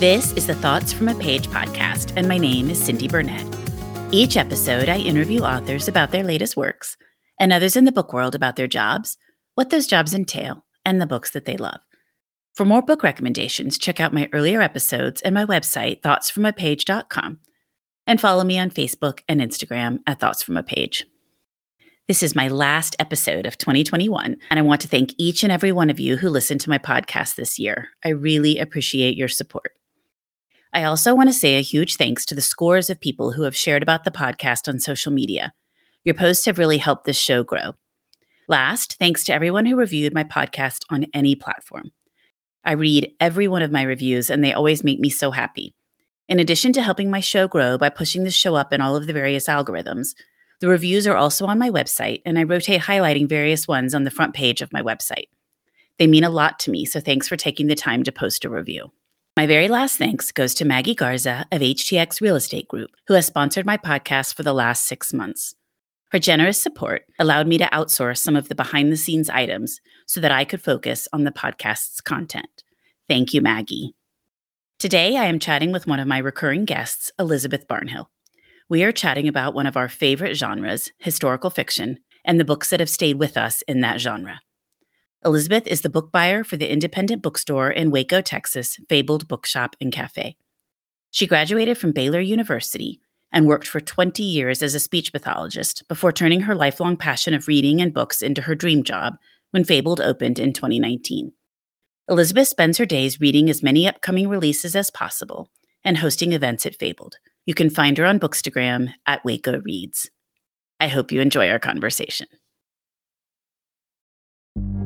This is the Thoughts from a Page podcast, and my name is Cindy Burnett. Each episode, I interview authors about their latest works and others in the book world about their jobs, what those jobs entail, and the books that they love. For more book recommendations, check out my earlier episodes and my website, thoughtsfromapage.com, and follow me on Facebook and Instagram at Thoughts from a Page. This is my last episode of 2021, and I want to thank each and every one of you who listened to my podcast this year. I really appreciate your support. I also want to say a huge thanks to the scores of people who have shared about the podcast on social media. Your posts have really helped this show grow. Last, thanks to everyone who reviewed my podcast on any platform. I read every one of my reviews, and they always make me so happy. In addition to helping my show grow by pushing the show up in all of the various algorithms, the reviews are also on my website, and I rotate highlighting various ones on the front page of my website. They mean a lot to me, so thanks for taking the time to post a review. My very last thanks goes to Maggie Garza of HTX Real Estate Group, who has sponsored my podcast for the last 6 months. Her generous support allowed me to outsource some of the behind-the-scenes items so that I could focus on the podcast's content. Thank you, Maggie. Today, I am chatting with one of my recurring guests, Elizabeth Barnhill. We are chatting about one of our favorite genres, historical fiction, and the books that have stayed with us in that genre. Elizabeth is the book buyer for the independent bookstore in Waco, Texas, Fabled Bookshop and Cafe. She graduated from Baylor University and worked for 20 years as a speech pathologist before turning her lifelong passion of reading and books into her dream job when Fabled opened in 2019. Elizabeth spends her days reading as many upcoming releases as possible and hosting events at Fabled. You can find her on Bookstagram at Waco Reads. I hope you enjoy our conversation.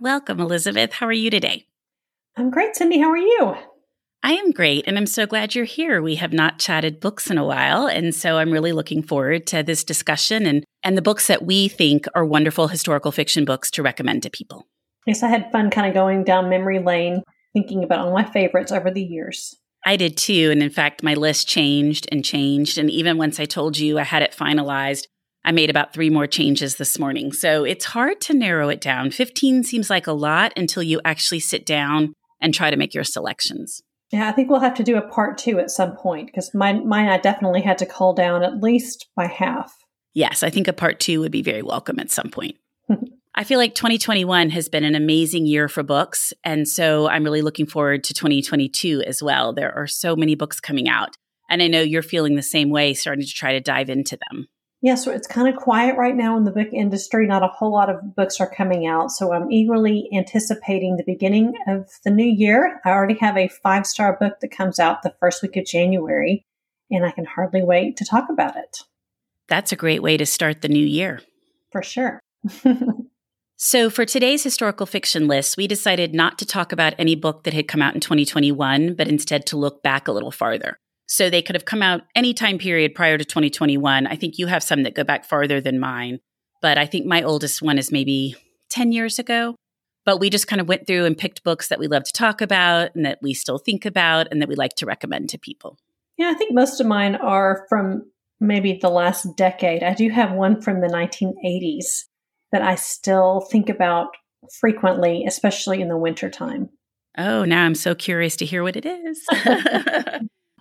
Welcome, Elizabeth. How are you today? I'm great, Cindy. How are you? I am great, and I'm so glad you're here. We have not chatted books in a while, and so I'm really looking forward to this discussion and the books that we think are wonderful historical fiction books to recommend to people. Yes, I had fun kind of going down memory lane, thinking about all my favorites over the years. I did too, and in fact, my list changed, and even once I told you I had it finalized, I made about 3 more changes this morning, so it's hard to narrow it down. 15 seems like a lot until you actually sit down and try to make your selections. Yeah, I think we'll have to do a part 2 at some point, because mine I definitely had to cull down at least by half. Yes, I think a part 2 would be very welcome at some point. I feel like 2021 has been an amazing year for books, and so I'm really looking forward to 2022 as well. There are so many books coming out, and I know you're feeling the same way, starting to try to dive into them. Yeah, so it's kind of quiet right now in the book industry. Not a whole lot of books are coming out, so I'm eagerly anticipating the beginning of the new year. I already have a 5-star book that comes out the first week of January, and I can hardly wait to talk about it. That's a great way to start the new year. For sure. So for today's historical fiction list, we decided not to talk about any book that had come out in 2021, but instead to look back a little farther. So they could have come out any time period prior to 2021. I think you have some that go back farther than mine, but I think my oldest one is maybe 10 years ago. But we just kind of went through and picked books that we love to talk about and that we still think about and that we like to recommend to people. Yeah, I think most of mine are from maybe the last decade. I do have one from the 1980s that I still think about frequently, especially in the wintertime. Oh, now I'm so curious to hear what it is.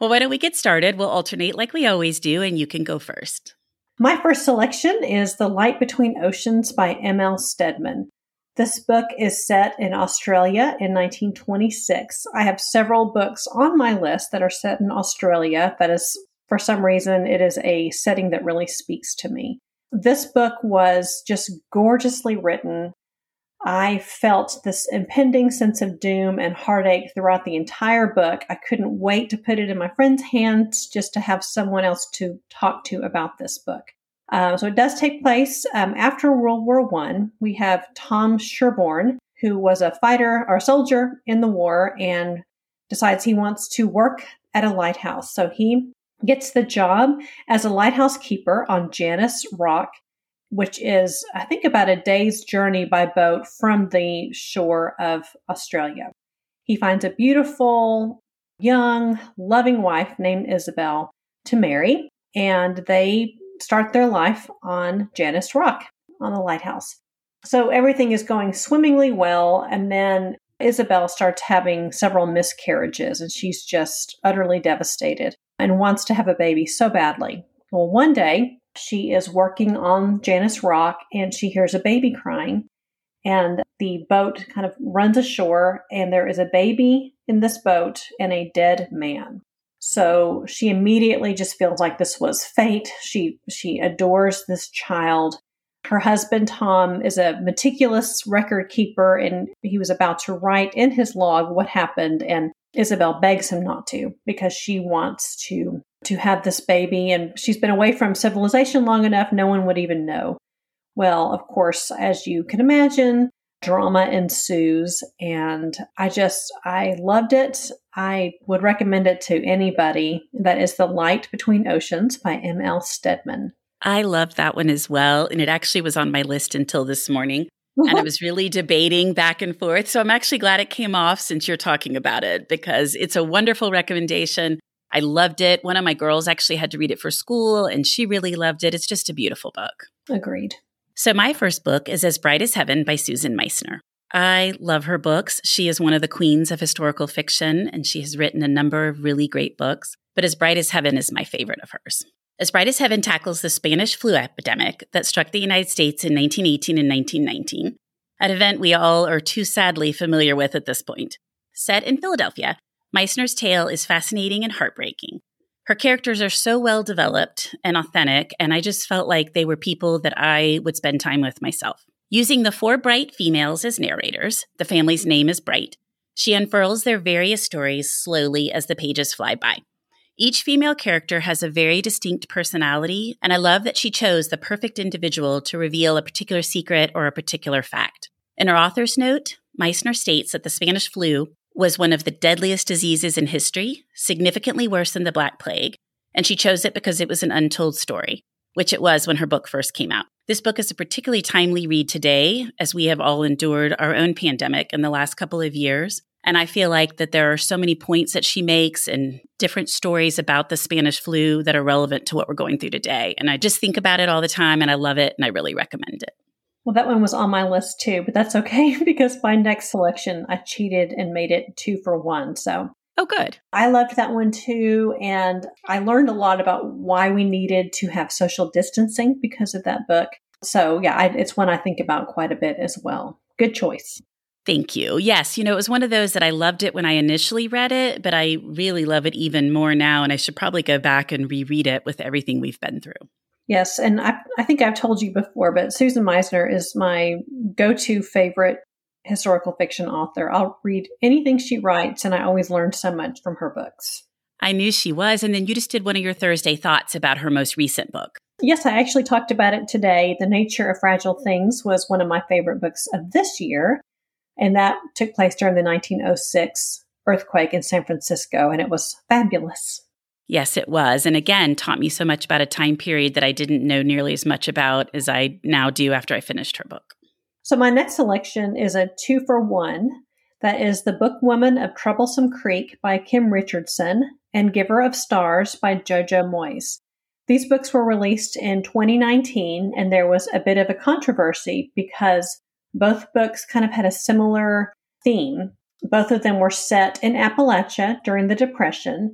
Well, why don't we get started? We'll alternate like we always do, and you can go first. My first selection is The Light Between Oceans by M.L. Stedman. This book is set in Australia in 1926. I have several books on my list that are set in Australia. That is, for some reason, it is a setting that really speaks to me. This book was just gorgeously written. I felt this impending sense of doom and heartache throughout the entire book. I couldn't wait to put it in my friend's hands just to have someone else to talk to about this book. So it does take place after World War I. We have Tom Sherborne, who was a fighter or soldier in the war and decides he wants to work at a lighthouse. So he gets the job as a lighthouse keeper on Janus Rock, which is, I think, about a day's journey by boat from the shore of Australia. He finds a beautiful, young, loving wife named Isabel to marry, and they start their life on Janus Rock, on the lighthouse. So everything is going swimmingly well, and then Isabel starts having several miscarriages, and she's just utterly devastated and wants to have a baby so badly. Well, one day, she is working on Janus Rock, and she hears a baby crying, and the boat kind of runs ashore, and there is a baby in this boat and a dead man. So she immediately just feels like this was fate. She adores this child. Her husband, Tom, is a meticulous record keeper, and he was about to write in his log what happened, and Isabel begs him not to because she wants to have this baby, and she's been away from civilization long enough, no one would even know. Well, of course, as you can imagine, drama ensues, and I loved it. I would recommend it to anybody. That is The Light Between Oceans by M.L. Stedman. I love that one as well, and it actually was on my list until this morning. And I was really debating back and forth. So I'm actually glad it came off since you're talking about it, because it's a wonderful recommendation. I loved it. One of my girls actually had to read it for school, and she really loved it. It's just a beautiful book. Agreed. So my first book is As Bright as Heaven by Susan Meissner. I love her books. She is one of the queens of historical fiction, and she has written a number of really great books. But As Bright as Heaven is my favorite of hers. As Bright as Heaven tackles the Spanish flu epidemic that struck the United States in 1918 and 1919, an event we all are too sadly familiar with at this point. Set in Philadelphia, Meissner's tale is fascinating and heartbreaking. Her characters are so well developed and authentic, and I just felt like they were people that I would spend time with myself. Using the four Bright females as narrators, the family's name is Bright, she unfurls their various stories slowly as the pages fly by. Each female character has a very distinct personality, and I love that she chose the perfect individual to reveal a particular secret or a particular fact. In her author's note, Meissner states that the Spanish flu was one of the deadliest diseases in history, significantly worse than the Black Plague, and she chose it because it was an untold story, which it was when her book first came out. This book is a particularly timely read today, as we have all endured our own pandemic in the last couple of years. And I feel like that there are so many points that she makes and different stories about the Spanish flu that are relevant to what we're going through today. And I just think about it all the time, and I love it, and I really recommend it. Well, that one was on my list too, but that's okay because my next selection, I cheated and made it 2 for 1. So, oh, good. I loved that one too. And I learned a lot about why we needed to have social distancing because of that book. So yeah, it's one I think about quite a bit as well. Good choice. Thank you. Yes. It was one of those that I loved it when I initially read it, but I really love it even more now. And I should probably go back and reread it with everything we've been through. Yes. And I think I've told you before, but Susan Meissner is my go-to favorite historical fiction author. I'll read anything she writes, and I always learn so much from her books. I knew she was. And then you just did one of your Thursday thoughts about her most recent book. Yes, I actually talked about it today. The Nature of Fragile Things was one of my favorite books of this year. And that took place during the 1906 earthquake in San Francisco, and it was fabulous. Yes, it was. And again, taught me so much about a time period that I didn't know nearly as much about as I now do after I finished her book. So my next selection is a 2 for 1. That is The Bookwoman of Troublesome Creek by Kim Richardson and Giver of Stars by Jojo Moyes. These books were released in 2019, and there was a bit of a controversy because both books kind of had a similar theme. Both of them were set in Appalachia during the Depression,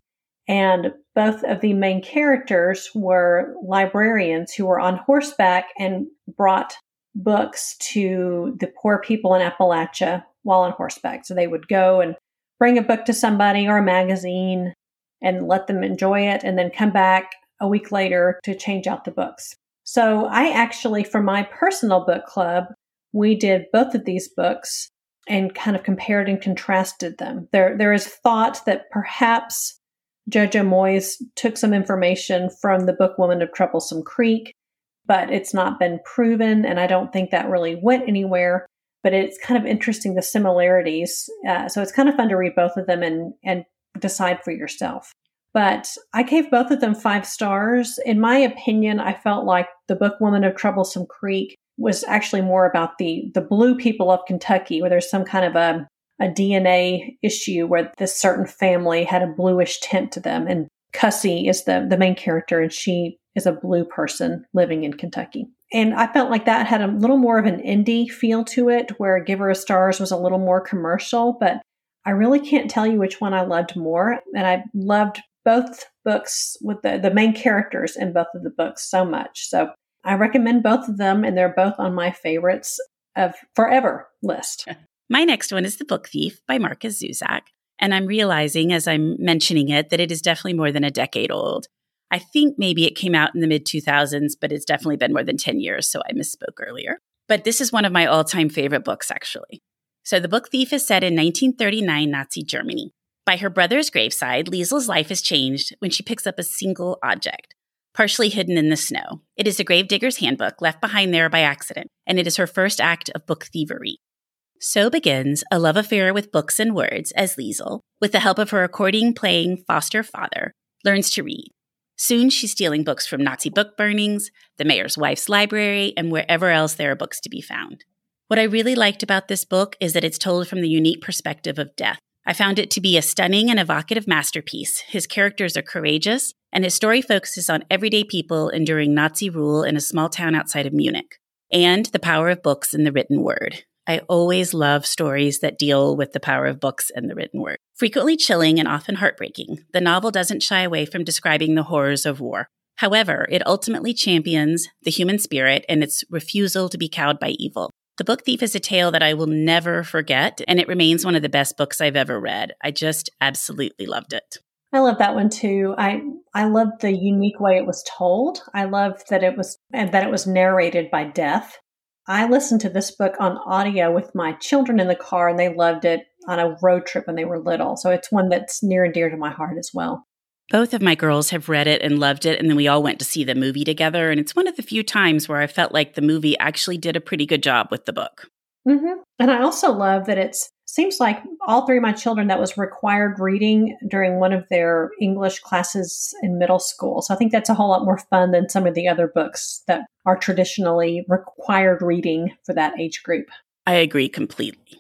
And both of the main characters were librarians who were on horseback and brought books to the poor people in Appalachia while on horseback. So they would go and bring a book to somebody or a magazine and let them enjoy it and then come back a week later to change out the books. So I actually, for my personal book club, we did both of these books and kind of compared and contrasted them. There is thought that perhaps Jojo Moyes took some information from the book Woman of Troublesome Creek, but it's not been proven, and I don't think that really went anywhere. But it's kind of interesting, the similarities. So it's kind of fun to read both of them and decide for yourself. But I gave both of them 5 stars. In my opinion, I felt like the book Woman of Troublesome Creek was actually more about the blue people of Kentucky, where there's some kind of a DNA issue where this certain family had a bluish tint to them. And Cussie is the main character, and she is a blue person living in Kentucky. And I felt like that had a little more of an indie feel to it, where Give Her a Stars was a little more commercial. But I really can't tell you which one I loved more. And I loved both books with the main characters in both of the books so much. So I recommend both of them, and they're both on my favorites of forever list. My next one is The Book Thief by Markus Zusak. And I'm realizing as I'm mentioning it that it is definitely more than a decade old. I think maybe it came out in the mid-2000s, but it's definitely been more than 10 years, so I misspoke earlier. But this is one of my all-time favorite books, actually. So The Book Thief is set in 1939 Nazi Germany. By her brother's graveside, Liesl's life is changed when she picks up a single object, partially hidden in the snow. It is a gravedigger's handbook left behind there by accident, and it is her first act of book thievery. So begins a love affair with books and words as Liesl, with the help of her accordion-playing foster father, learns to read. Soon she's stealing books from Nazi book burnings, the mayor's wife's library, and wherever else there are books to be found. What I really liked about this book is that it's told from the unique perspective of death. I found it to be a stunning and evocative masterpiece. His characters are courageous, and his story focuses on everyday people enduring Nazi rule in a small town outside of Munich, and the power of books and the written word. I always love stories that deal with the power of books and the written word. Frequently chilling and often heartbreaking, the novel doesn't shy away from describing the horrors of war. However, it ultimately champions the human spirit and its refusal to be cowed by evil. The Book Thief is a tale that I will never forget, and it remains one of the best books I've ever read. I just absolutely loved it. I love that one too. I loved the unique way it was told. I loved that it was narrated by death. I listened to this book on audio with my children in the car, and they loved it on a road trip when they were little. So it's one that's near and dear to my heart as well. Both of my girls have read it and loved it, and then we all went to see the movie together. And it's one of the few times where I felt like the movie actually did a pretty good job with the book. Mm-hmm. And I also love that it seems like all three of my children, that was required reading during one of their English classes in middle school. So I think that's a whole lot more fun than some of the other books that are traditionally required reading for that age group. I agree completely.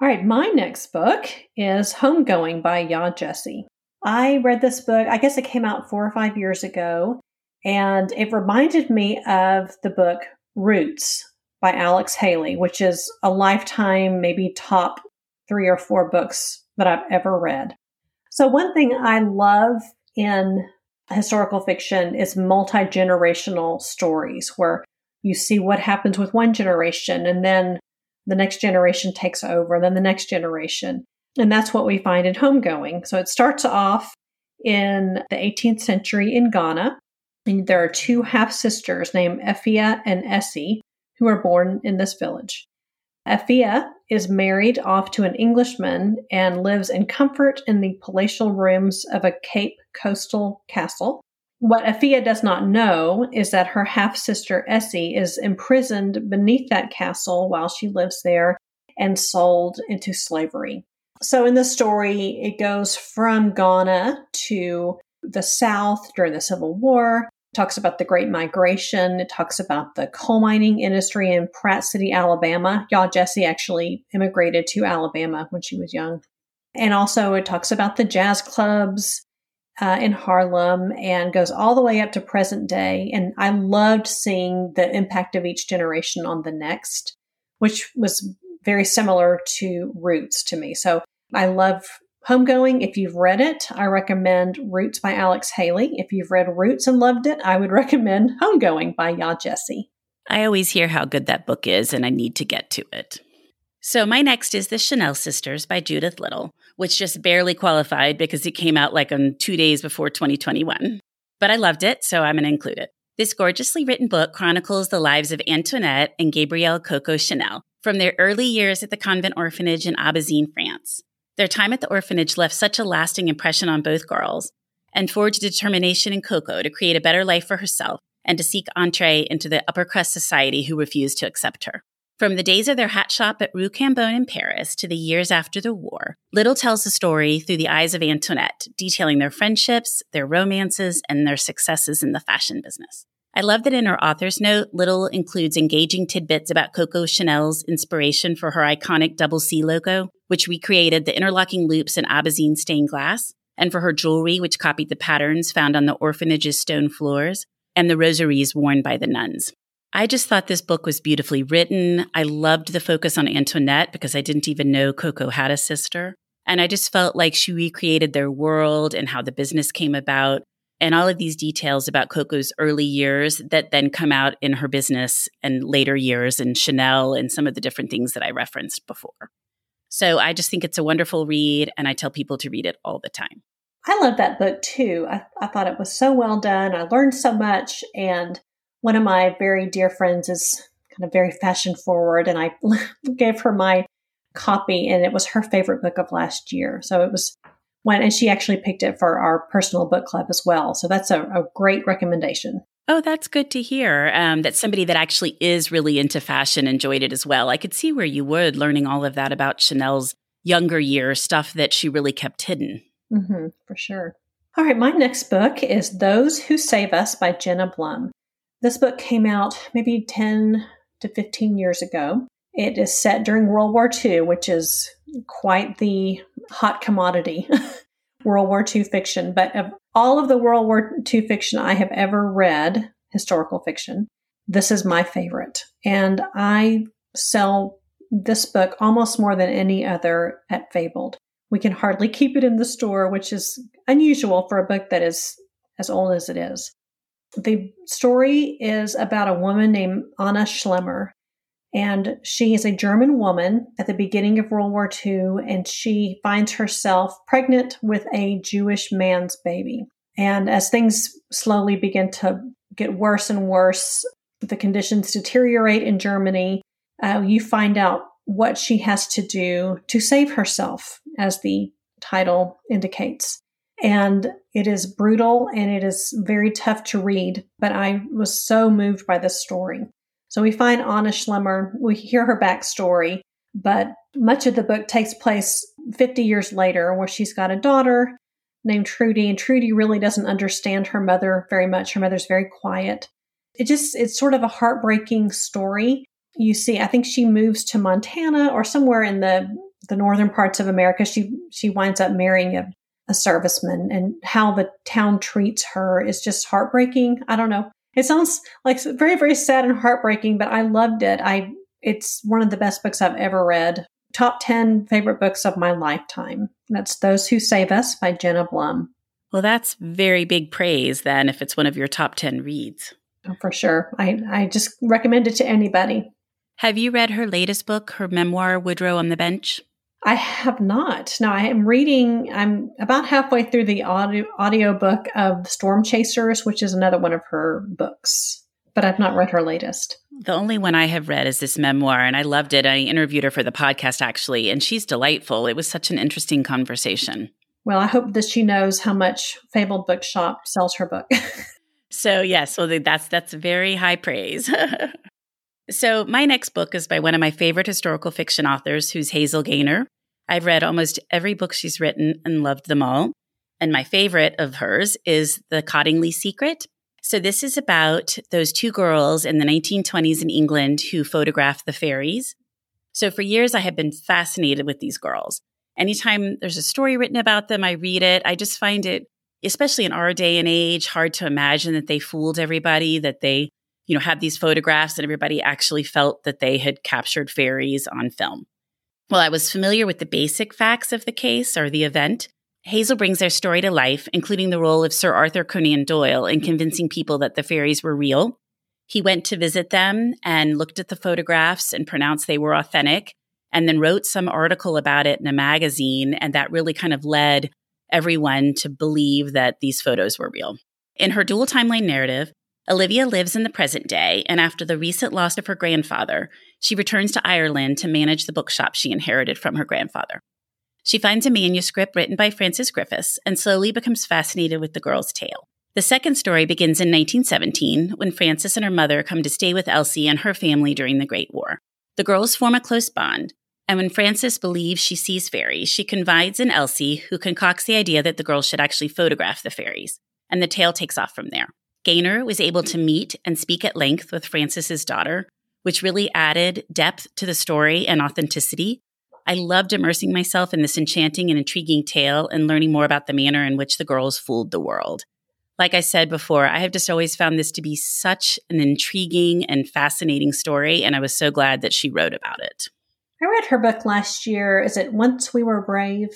All right, my next book is Homegoing by Yaa Gyasi. I read this book, I guess it came out 4 or 5 years ago, and it reminded me of the book Roots by Alex Haley, which is a lifetime, maybe top 3 or 4 books that I've ever read. So one thing I love in historical fiction is multi-generational stories where you see what happens with one generation, and then the next generation takes over, and then the next generation. And that's what we find in Homegoing. So it starts off in the 18th century in Ghana. And there are 2 half-sisters named Effia and Essie who are born in this village. Effia is married off to an Englishman and lives in comfort in the palatial rooms of a Cape coastal castle. What Effia does not know is that her half-sister Essie is imprisoned beneath that castle while she lives there and sold into slavery. So in the story, it goes from Ghana to the South during the Civil War. It talks about the Great Migration. It talks about the coal mining industry in Pratt City, Alabama. Yaa Gyasi actually immigrated to Alabama when she was young. And also it talks about the jazz clubs in Harlem and goes all the way up to present day. And I loved seeing the impact of each generation on the next, which was very similar to Roots to me. So I love Homegoing, if you've read it, I recommend Roots by Alex Haley. If you've read Roots and loved it, I would recommend Homegoing by Yaa Gyasi. I always hear how good that book is, and I need to get to it. So my next is The Chanel Sisters by Judith Little, which just barely qualified because it came out like on 2 days before 2021. But I loved it, so I'm going to include it. This gorgeously written book chronicles the lives of Antoinette and Gabrielle Coco Chanel from their early years at the convent orphanage in Abbazine, France. Their time at the orphanage left such a lasting impression on both girls and forged a determination in Coco to create a better life for herself and to seek entree into the upper crust society who refused to accept her. From the days of their hat shop at Rue Cambon in Paris to the years after the war, Little tells the story through the eyes of Antoinette, detailing their friendships, their romances, and their successes in the fashion business. I love that in her author's note, Little includes engaging tidbits about Coco Chanel's inspiration for her iconic double C logo, which recreated the interlocking loops in Abbazine stained glass, and for her jewelry, which copied the patterns found on the orphanage's stone floors and the rosaries worn by the nuns. I just thought this book was beautifully written. I loved the focus on Antoinette because I didn't even know Coco had a sister. And I just felt like she recreated their world and how the business came about and all of these details about Coco's early years that then come out in her business and later years in Chanel and some of the different things that I referenced before. So I just think it's a wonderful read, and I tell people to read it all the time. I love that book too. I thought it was so well done. I learned so much, and one of my very dear friends is kind of very fashion forward, and I gave her my copy, and it was her favorite book of last year. So it was one, and she actually picked it for our personal book club as well. So that's a great recommendation. Oh, that's good to hear. That somebody that actually is really into fashion enjoyed it as well. I could see where you would, learning all of that about Chanel's younger year, stuff that she really kept hidden. Mm-hmm, for sure. All right, my next book is Those Who Save Us by Jenna Blum. This book came out maybe 10 to 15 years ago. It is set during World War II, which is quite the hot commodity, World War II fiction. But of all of the World War II fiction I have ever read, historical fiction, this is my favorite. And I sell this book almost more than any other at Fabled. We can hardly keep it in the store, which is unusual for a book that is as old as it is. The story is about a woman named Anna Schlemmer, and she is a German woman at the beginning of World War II, and she finds herself pregnant with a Jewish man's baby. And as things slowly begin to get worse and worse, the conditions deteriorate in Germany, you find out what she has to do to save herself, as the title indicates. And it is brutal, and it is very tough to read, but I was so moved by this story. So we find Anna Schlemmer, we hear her backstory, but much of the book takes place 50 years later, where she's got a daughter named Trudy, and Trudy really doesn't understand her mother very much. Her mother's very quiet. It's sort of a heartbreaking story. You see, I think she moves to Montana or somewhere in the northern parts of America. She winds up marrying a serviceman, and how the town treats her is just heartbreaking. I don't know. It sounds like very, very sad and heartbreaking, but I loved it. It's one of the best books I've ever read. Top 10 favorite books of my lifetime. That's Those Who Save Us by Jenna Blum. Well, that's very big praise then if it's one of your top 10 reads. For sure. I just recommend it to anybody. Have you read her latest book, her memoir, Woodrow on the Bench? I have not. No, I'm about halfway through the audio book of Storm Chasers, which is another one of her books, but I've not read her latest. The only one I have read is this memoir, and I loved it. I interviewed her for the podcast, actually, and she's delightful. It was such an interesting conversation. Well, I hope that she knows how much Fabled Bookshop sells her book. So, yes, well, that's very high praise. So my next book is by one of my favorite historical fiction authors, who's Hazel Gaynor. I've read almost every book she's written and loved them all. And my favorite of hers is The Cottingley Secret. So this is about those two girls in the 1920s in England who photographed the fairies. So for years, I have been fascinated with these girls. Anytime there's a story written about them, I read it. I just find it, especially in our day and age, hard to imagine that they fooled everybody, that they had these photographs and everybody actually felt that they had captured fairies on film. While I was familiar with the basic facts of the case or the event, Hazel brings their story to life, including the role of Sir Arthur Conan Doyle in convincing people that the fairies were real. He went to visit them and looked at the photographs and pronounced they were authentic, and then wrote some article about it in a magazine, and that really kind of led everyone to believe that these photos were real. In her dual timeline narrative, Olivia lives in the present day, and after the recent loss of her grandfather, she returns to Ireland to manage the bookshop she inherited from her grandfather. She finds a manuscript written by Francis Griffiths and slowly becomes fascinated with the girl's tale. The second story begins in 1917, when Frances and her mother come to stay with Elsie and her family during the Great War. The girls form a close bond, and when Frances believes she sees fairies, she confides in Elsie, who concocts the idea that the girls should actually photograph the fairies, and the tale takes off from there. Gaynor was able to meet and speak at length with Frances's daughter, which really added depth to the story and authenticity. I loved immersing myself in this enchanting and intriguing tale and learning more about the manner in which the girls fooled the world. Like I said before, I have just always found this to be such an intriguing and fascinating story, and I was so glad that she wrote about it. I read her book last year. Is it Once We Were Brave?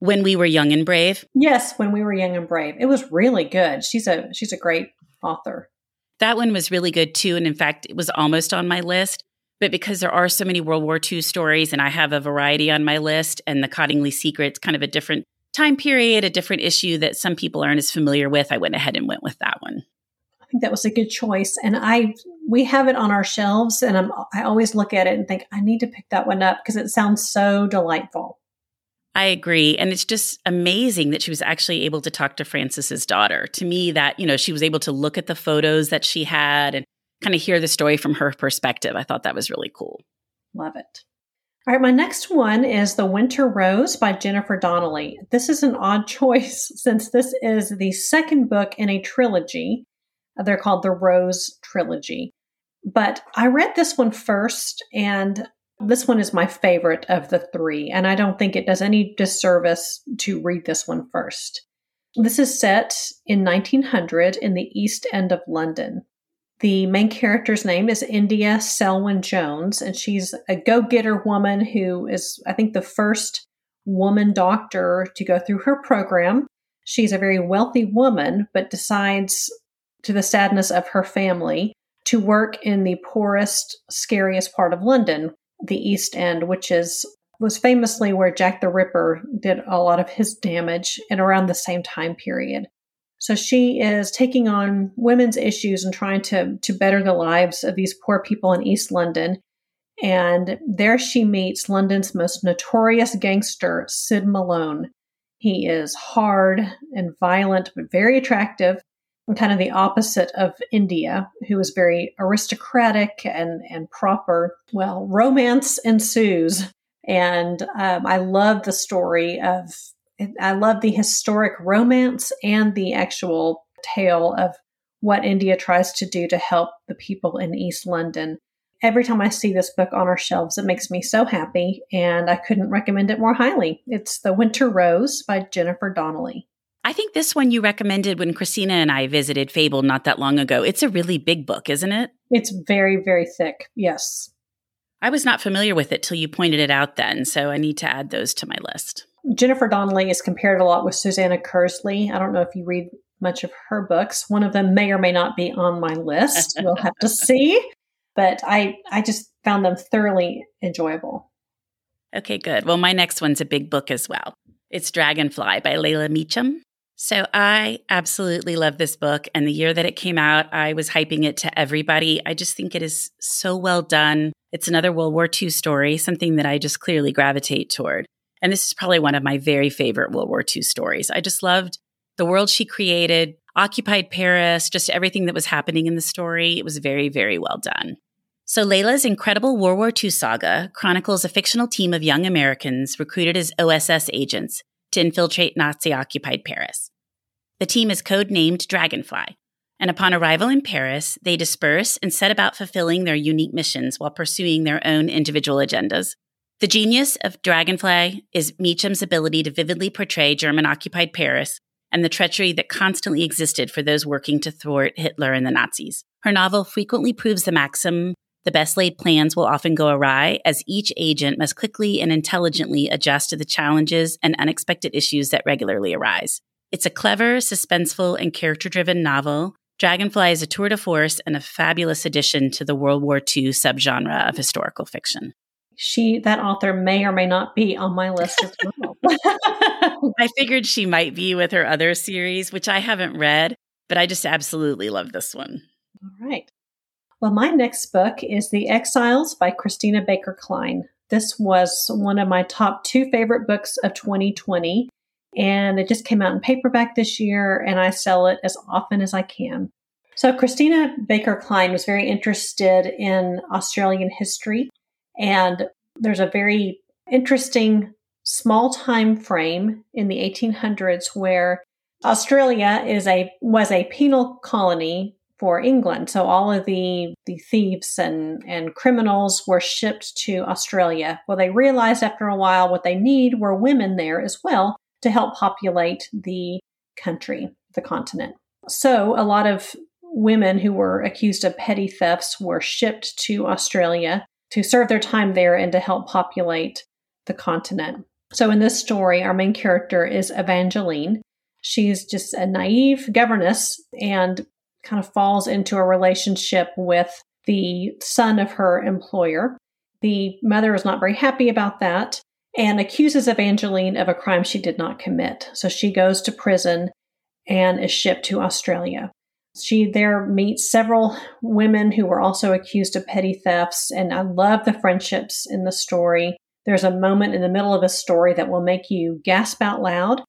When We Were Young and Brave? Yes, When We Were Young and Brave. It was really good. She's a great author. That one was really good, too, and in fact, it was almost on my list. But because there are so many World War II stories, and I have a variety on my list, and The Cottingley Secret's kind of a different time period, a different issue that some people aren't as familiar with, I went ahead and went with that one. I think that was a good choice. And we have it on our shelves, and I always look at it and think, I need to pick that one up because it sounds so delightful. I agree. And it's just amazing that she was actually able to talk to Frances's daughter. To me, that, she was able to look at the photos that she had and kind of hear the story from her perspective. I thought that was really cool. Love it. All right, my next one is The Winter Rose by Jennifer Donnelly. This is an odd choice since this is the second book in a trilogy. They're called the Rose Trilogy. But I read this one first, and this one is my favorite of the three, and I don't think it does any disservice to read this one first. This is set in 1900 in the East End of London. The main character's name is India Selwyn-Jones, and she's a go-getter woman who is, I think, the first woman doctor to go through her program. She's a very wealthy woman, but decides, to the sadness of her family, to work in the poorest, scariest part of London, the East End, which was famously where Jack the Ripper did a lot of his damage and around the same time period. So she is taking on women's issues and trying to better the lives of these poor people in East London. And there she meets London's most notorious gangster, Sid Malone. He is hard and violent, but very attractive, and kind of the opposite of India, who is very aristocratic and proper. Well, romance ensues. And I love the story of... I love the historic romance and the actual tale of what India tries to do to help the people in East London. Every time I see this book on our shelves, it makes me so happy, and I couldn't recommend it more highly. It's The Winter Rose by Jennifer Donnelly. I think this one you recommended when Christina and I visited Fable not that long ago. It's a really big book, isn't it? It's very, very thick, yes. I was not familiar with it till you pointed it out then, so I need to add those to my list. Jennifer Donnelly is compared a lot with Susanna Kearsley. I don't know if you read much of her books. One of them may or may not be on my list. We'll have to see. But I just found them thoroughly enjoyable. Okay, good. Well, my next one's a big book as well. It's Dragonfly by Leila Meacham. So I absolutely love this book. And the year that it came out, I was hyping it to everybody. I just think it is so well done. It's another World War II story, something that I just clearly gravitate toward. And this is probably one of my very favorite World War II stories. I just loved the world she created, occupied Paris, just everything that was happening in the story. It was very, very well done. So Leila's incredible World War II saga chronicles a fictional team of young Americans recruited as OSS agents to infiltrate Nazi-occupied Paris. The team is codenamed Dragonfly, and upon arrival in Paris, they disperse and set about fulfilling their unique missions while pursuing their own individual agendas. The genius of Dragonfly is Meacham's ability to vividly portray German-occupied Paris and the treachery that constantly existed for those working to thwart Hitler and the Nazis. Her novel frequently proves the maxim The best laid plans will often go awry, as each agent must quickly and intelligently adjust to the challenges and unexpected issues that regularly arise. It's a clever, suspenseful, and character-driven novel. Dragonfly is a tour de force and a fabulous addition to the World War II subgenre of historical fiction. That author may or may not be on my list as well. I figured she might be with her other series, which I haven't read, but I just absolutely love this one. All right. Well, my next book is The Exiles by Christina Baker Kline. This was one of my top two favorite books of 2020, and it just came out in paperback this year, and I sell it as often as I can. So Christina Baker Kline was very interested in Australian history. And there's a very interesting small time frame in the 1800s where Australia was a penal colony for England. So all of the thieves and criminals were shipped to Australia. Well, they realized after a while what they need were women there as well to help populate the country, the continent. So a lot of women who were accused of petty thefts were shipped to Australia to serve their time there and to help populate the continent. So in this story, our main character is Evangeline. She's just a naive governess and kind of falls into a relationship with the son of her employer. The mother is not very happy about that and accuses Evangeline of a crime she did not commit. So she goes to prison and is shipped to Australia. She there meets several women who were also accused of petty thefts, and I love the friendships in the story. There's a moment in the middle of a story that will make you gasp out loud.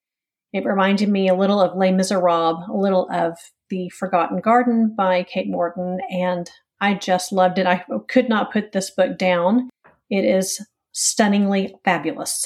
It reminded me a little of Les Miserables, a little of The Forgotten Garden by Kate Morton, and I just loved it. I could not put this book down. It is stunningly fabulous.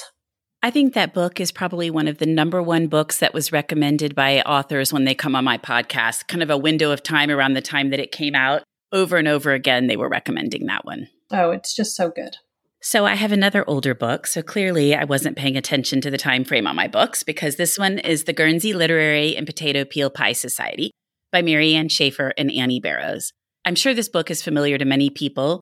I think that book is probably one of the number one books that was recommended by authors when they come on my podcast, kind of a window of time around the time that it came out. Over and over again, they were recommending that one. Oh, it's just so good. So I have another older book. So clearly I wasn't paying attention to the time frame on my books, because this one is The Guernsey Literary and Potato Peel Pie Society by Marianne Schaefer and Annie Barrows. I'm sure this book is familiar to many people,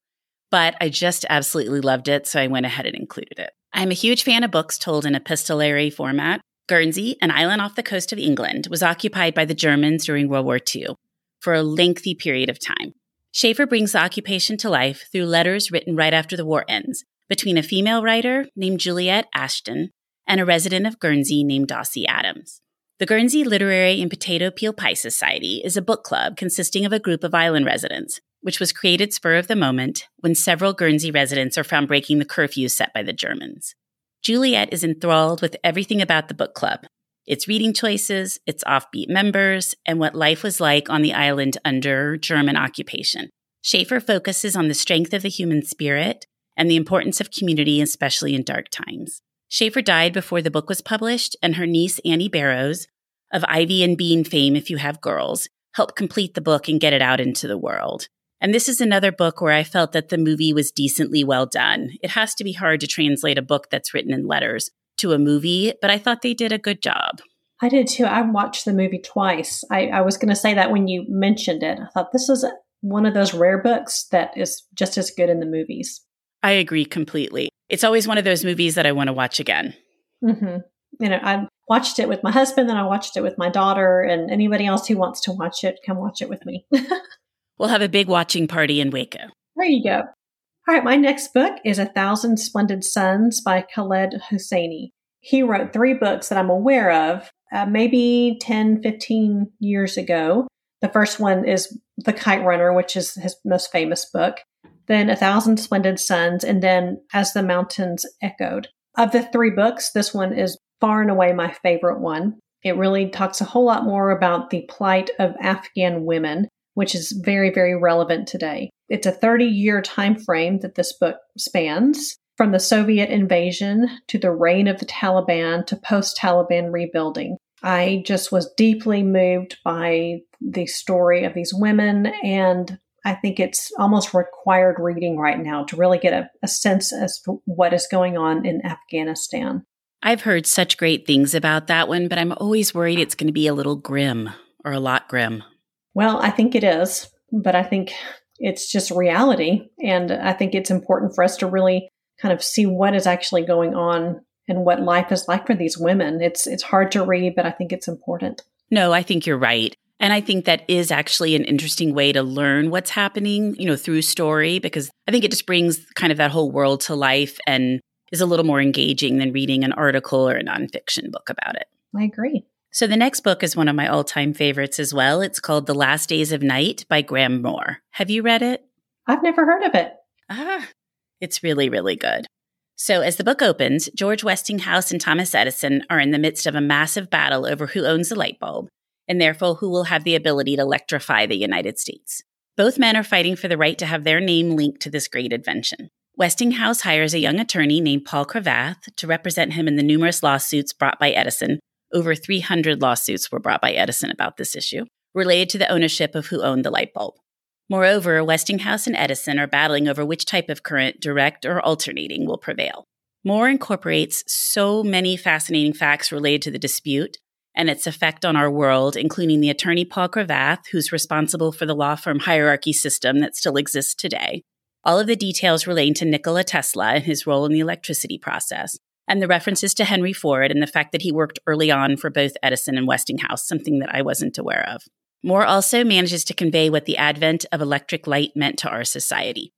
but I just absolutely loved it, so I went ahead and included it. I'm a huge fan of books told in epistolary format. Guernsey, an island off the coast of England, was occupied by the Germans during World War II for a lengthy period of time. Schaefer brings the occupation to life through letters written right after the war ends between a female writer named Juliet Ashton and a resident of Guernsey named Dossie Adams. The Guernsey Literary and Potato Peel Pie Society is a book club consisting of a group of island residents, which was created spur of the moment when several Guernsey residents are found breaking the curfew set by the Germans. Juliet is enthralled with everything about the book club, its reading choices, its offbeat members, and what life was like on the island under German occupation. Schaefer focuses on the strength of the human spirit and the importance of community, especially in dark times. Schaefer died before the book was published, and her niece, Annie Barrows, of Ivy and Bean fame, If You Have Girls, helped complete the book and get it out into the world. And this is another book where I felt that the movie was decently well done. It has to be hard to translate a book that's written in letters to a movie, but I thought they did a good job. I did too. I watched the movie twice. I was going to say that when you mentioned it. I thought this is one of those rare books that is just as good in the movies. I agree completely. It's always one of those movies that I want to watch again. Mm-hmm. You know, I watched it with my husband, and I watched it with my daughter, and anybody else who wants to watch it, come watch it with me. We'll have a big watching party in Waco. There you go. All right, my next book is 1,000 Splendid Sons by Khaled Hosseini. He wrote three books that I'm aware of, maybe 10, 15 years ago. The first one is The Kite Runner, which is his most famous book. Then 1,000 Splendid Sons, and then As the Mountains Echoed. Of the three books, this one is far and away my favorite one. It really talks a whole lot more about the plight of Afghan women, which is very, very relevant today. It's a 30-year time frame that this book spans, from the Soviet invasion to the reign of the Taliban to post-Taliban rebuilding. I just was deeply moved by the story of these women, and I think it's almost required reading right now to really get a sense as to what is going on in Afghanistan. I've heard such great things about that one, but I'm always worried it's going to be a little grim, or a lot grim. Well, I think it is, but I think It's just reality. And I think it's important for us to really kind of see what is actually going on and what life is like for these women. It's hard to read, but I think it's important. No, I think you're right. And I think that is actually an interesting way to learn what's happening, you know, through story, because I think it just brings kind of that whole world to life and is a little more engaging than reading an article or a nonfiction book about it. I agree. So the next book is one of my all-time favorites as well. It's called The Last Days of Night by Graham Moore. Have you read it? I've never heard of it. Ah, it's really, really good. So as the book opens, George Westinghouse and Thomas Edison are in the midst of a massive battle over who owns the light bulb, and therefore who will have the ability to electrify the United States. Both men are fighting for the right to have their name linked to this great invention. Westinghouse hires a young attorney named Paul Cravath to represent him in the numerous lawsuits brought by Edison. Over 300 lawsuits were brought by Edison about this issue, related to the ownership of who owned the light bulb. Moreover, Westinghouse and Edison are battling over which type of current, direct or alternating, will prevail. Moore incorporates so many fascinating facts related to the dispute and its effect on our world, including the attorney Paul Cravath, who's responsible for the law firm hierarchy system that still exists today, all of the details relating to Nikola Tesla and his role in the electricity process, and the references to Henry Ford and the fact that he worked early on for both Edison and Westinghouse, something that I wasn't aware of. Moore also manages to convey what the advent of electric light meant to our society.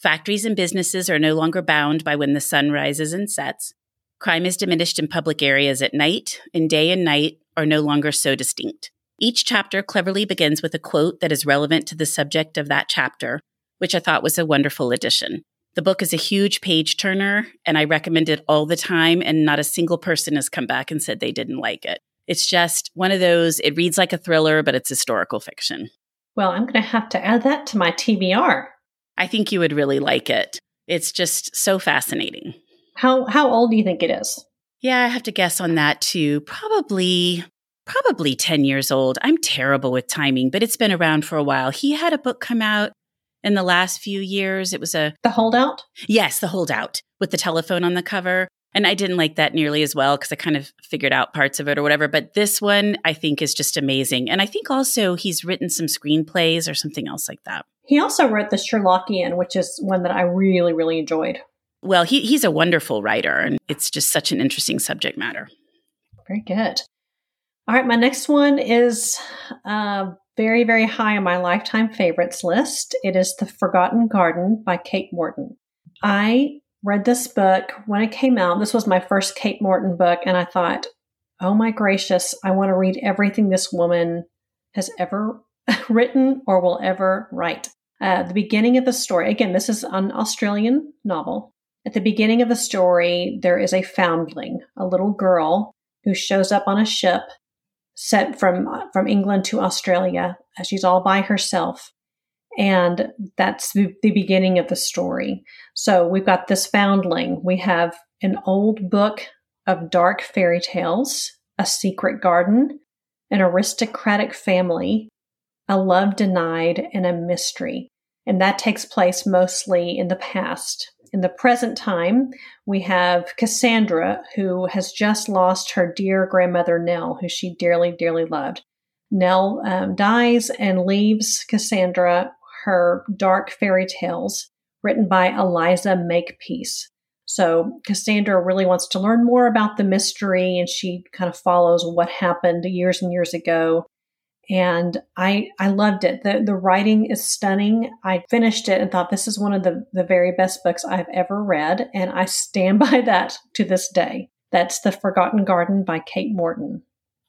Factories and businesses are no longer bound by when the sun rises and sets. Crime is diminished in public areas at night, and day and night are no longer so distinct. Each chapter cleverly begins with a quote that is relevant to the subject of that chapter, which I thought was a wonderful addition. The book is a huge page turner, and I recommend it all the time, and not a single person has come back and said they didn't like it. It's just one of those, it reads like a thriller, but it's historical fiction. Well, I'm going to have to add that to my TBR. I think you would really like it. It's just so fascinating. How old do you think it is? Yeah, I have to guess on that too. Probably 10 years old. I'm terrible with timing, but it's been around for a while. He had a book come out in the last few years. It was The Holdout? Yes, The Holdout, with the telephone on the cover. And I didn't like that nearly as well because I kind of figured out parts of it or whatever. But this one I think is just amazing. And I think also he's written some screenplays or something else like that. He also wrote The Sherlockian, which is one that I really, really enjoyed. Well, he's a wonderful writer, and it's just such an interesting subject matter. Very good. All right, my next one is very, very high on my lifetime favorites list. It is The Forgotten Garden by Kate Morton. I read this book when it came out. This was my first Kate Morton book, and I thought, oh my gracious, I want to read everything this woman has ever written or will ever write. The beginning of the story, again, this is an Australian novel. At the beginning of the story, there is a foundling, a little girl who shows up on a ship sent from England to Australia. She's all by herself. And that's the beginning of the story. So we've got this foundling. We have an old book of dark fairy tales, a secret garden, an aristocratic family, a love denied, and a mystery. And that takes place mostly in the past. In the present time, we have Cassandra, who has just lost her dear grandmother, Nell, who she dearly, dearly loved. Nell dies and leaves Cassandra her dark fairy tales written by Eliza Makepeace. So Cassandra really wants to learn more about the mystery, and she kind of follows what happened years and years ago. And I loved it. The writing is stunning. I finished it and thought this is one of the very best books I've ever read. And I stand by that to this day. That's The Forgotten Garden by Kate Morton.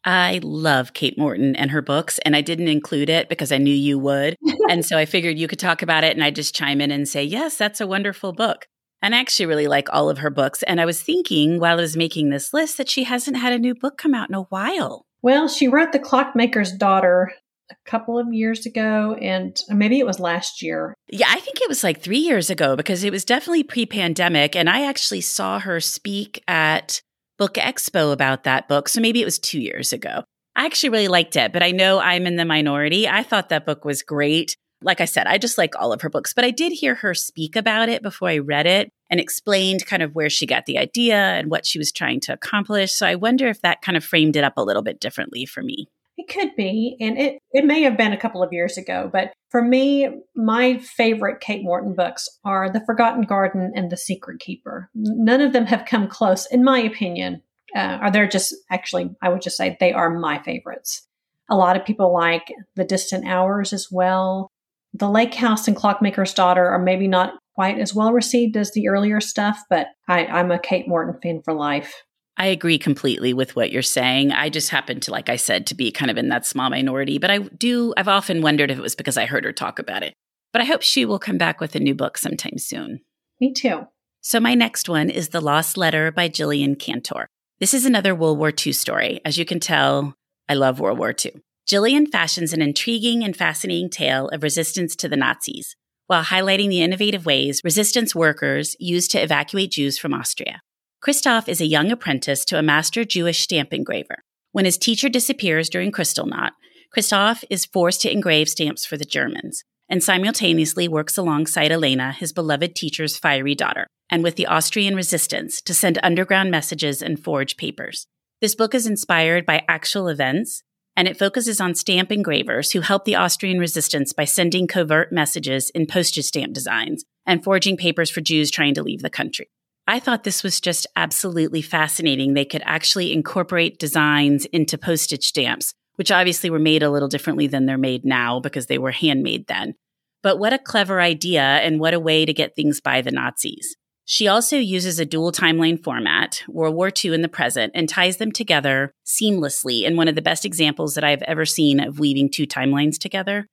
I love Kate Morton and her books. And I didn't include it because I knew you would. And so I figured you could talk about it and I just chime in and say, yes, that's a wonderful book. And I actually really like all of her books. And I was thinking while I was making this list that she hasn't had a new book come out in a while. Well, she wrote The Clockmaker's Daughter a couple of years ago, and maybe it was last year. Yeah, I think it was like 3 years ago because it was definitely pre-pandemic, and I actually saw her speak at Book Expo about that book, so maybe it was 2 years ago. I actually really liked it, but I know I'm in the minority. I thought that book was great. Like I said, I just like all of her books, but I did hear her speak about it before I read it and explained kind of where she got the idea and what she was trying to accomplish. So I wonder if that kind of framed it up a little bit differently for me. It could be. And it may have been a couple of years ago. But for me, my favorite Kate Morton books are The Forgotten Garden and The Secret Keeper. None of them have come close, in my opinion. Or they're just, actually, I would just say they are my favorites. A lot of people like The Distant Hours as well. The Lake House and Clockmaker's Daughter are maybe not quite as well received as the earlier stuff, but I'm a Kate Morton fan for life. I agree completely with what you're saying. I just happen to, like I said, to be kind of in that small minority, but I've often wondered if it was because I heard her talk about it. But I hope she will come back with a new book sometime soon. Me too. So my next one is The Lost Letter by Gillian Cantor. This is another World War II story. As you can tell, I love World War II. Gillian fashions an intriguing and fascinating tale of resistance to the Nazis, while highlighting the innovative ways resistance workers used to evacuate Jews from Austria. Christoph is a young apprentice to a master Jewish stamp engraver. When his teacher disappears during Kristallnacht, Christoph is forced to engrave stamps for the Germans, and simultaneously works alongside Elena, his beloved teacher's fiery daughter, and with the Austrian resistance to send underground messages and forge papers. This book is inspired by actual events, and it focuses on stamp engravers who help the Austrian resistance by sending covert messages in postage stamp designs and forging papers for Jews trying to leave the country. I thought this was just absolutely fascinating. They could actually incorporate designs into postage stamps, which obviously were made a little differently than they're made now because they were handmade then. But what a clever idea, and what a way to get things by the Nazis. She also uses a dual timeline format, World War II in the present, and ties them together seamlessly in one of the best examples that I've ever seen of weaving two timelines together.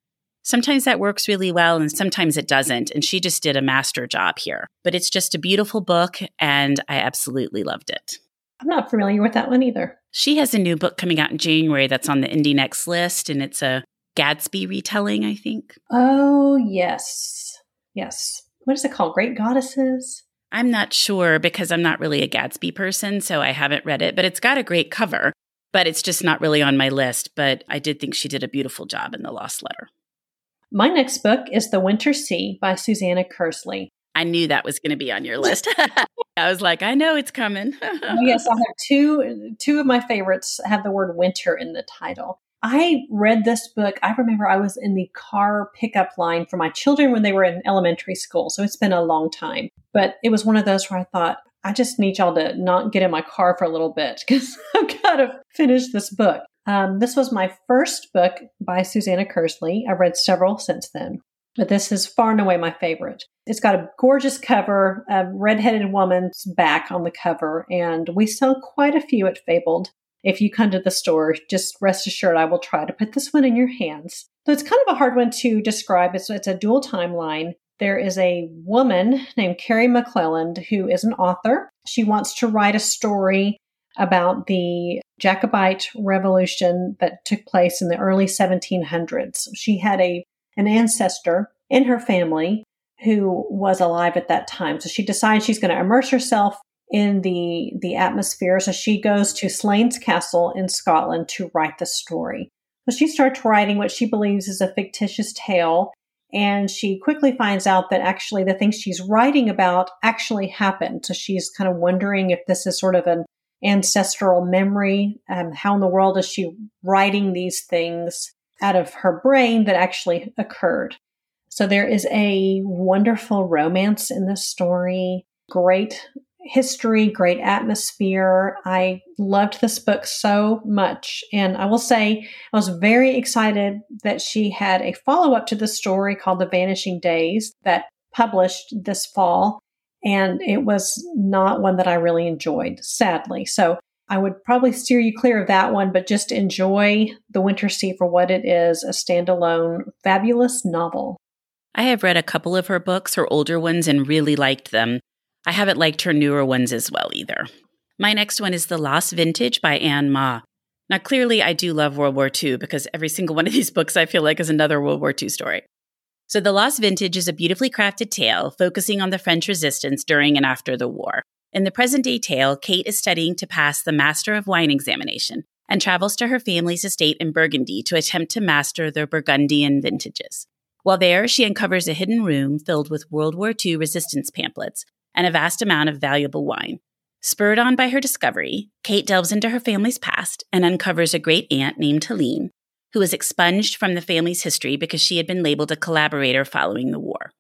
Sometimes that works really well and sometimes it doesn't, and she just did a master job here. But it's just a beautiful book, and I absolutely loved it. I'm not familiar with that one either. She has a new book coming out in January that's on the Indie Next list, and it's a Gatsby retelling, I think. Oh, yes. Yes. What is it called? Great Goddesses? I'm not sure because I'm not really a Gatsby person, so I haven't read it, but it's got a great cover, but it's just not really on my list. But I did think she did a beautiful job in The Lost Letter. My next book is The Winter Sea by Susanna Kearsley. I knew that was going to be on your list. I was like, I know it's coming. Yes, I have two of my favorites have the word winter in the title. I read this book. I remember I was in the car pickup line for my children when they were in elementary school. So it's been a long time. But it was one of those where I thought, I just need y'all to not get in my car for a little bit because I've got to finish this book. This was my first book by Susanna Kearsley. I've read several since then, but this is far and away my favorite. It's got a gorgeous cover, a redheaded woman's back on the cover, and we sell quite a few at Fabled. If you come to the store, just rest assured I will try to put this one in your hands. So it's kind of a hard one to describe. It's a dual timeline. There is a woman named Carrie McClelland who is an author. She wants to write a story about the Jacobite revolution that took place in the early 1700s. She had an ancestor in her family who was alive at that time. So she decides she's going to immerse herself in the atmosphere. So she goes to Slains Castle in Scotland to write the story. So she starts writing what she believes is a fictitious tale, and she quickly finds out that actually the things she's writing about actually happened. So she's kind of wondering if this is sort of an ancestral memory. How in the world is she writing these things out of her brain that actually occurred? So there is a wonderful romance in this story, great history, great atmosphere. I loved this book so much. And I will say I was very excited that she had a follow-up to the story called The Vanishing Days that published this fall. And it was not one that I really enjoyed, sadly. So I would probably steer you clear of that one, but just enjoy The Winter Sea for what it is, a standalone, fabulous novel. I have read a couple of her books, her older ones, and really liked them. I haven't liked her newer ones as well either. My next one is The Lost Vintage by Anne Ma. Now, clearly, I do love World War II because every single one of these books I feel like is another World War II story. So The Lost Vintage is a beautifully crafted tale focusing on the French resistance during and after the war. In the present-day tale, Kate is studying to pass the Master of Wine examination and travels to her family's estate in Burgundy to attempt to master their Burgundian vintages. While there, she uncovers a hidden room filled with World War II resistance pamphlets and a vast amount of valuable wine. Spurred on by her discovery, Kate delves into her family's past and uncovers a great aunt named Helene, who was expunged from the family's history because she had been labeled a collaborator following the war.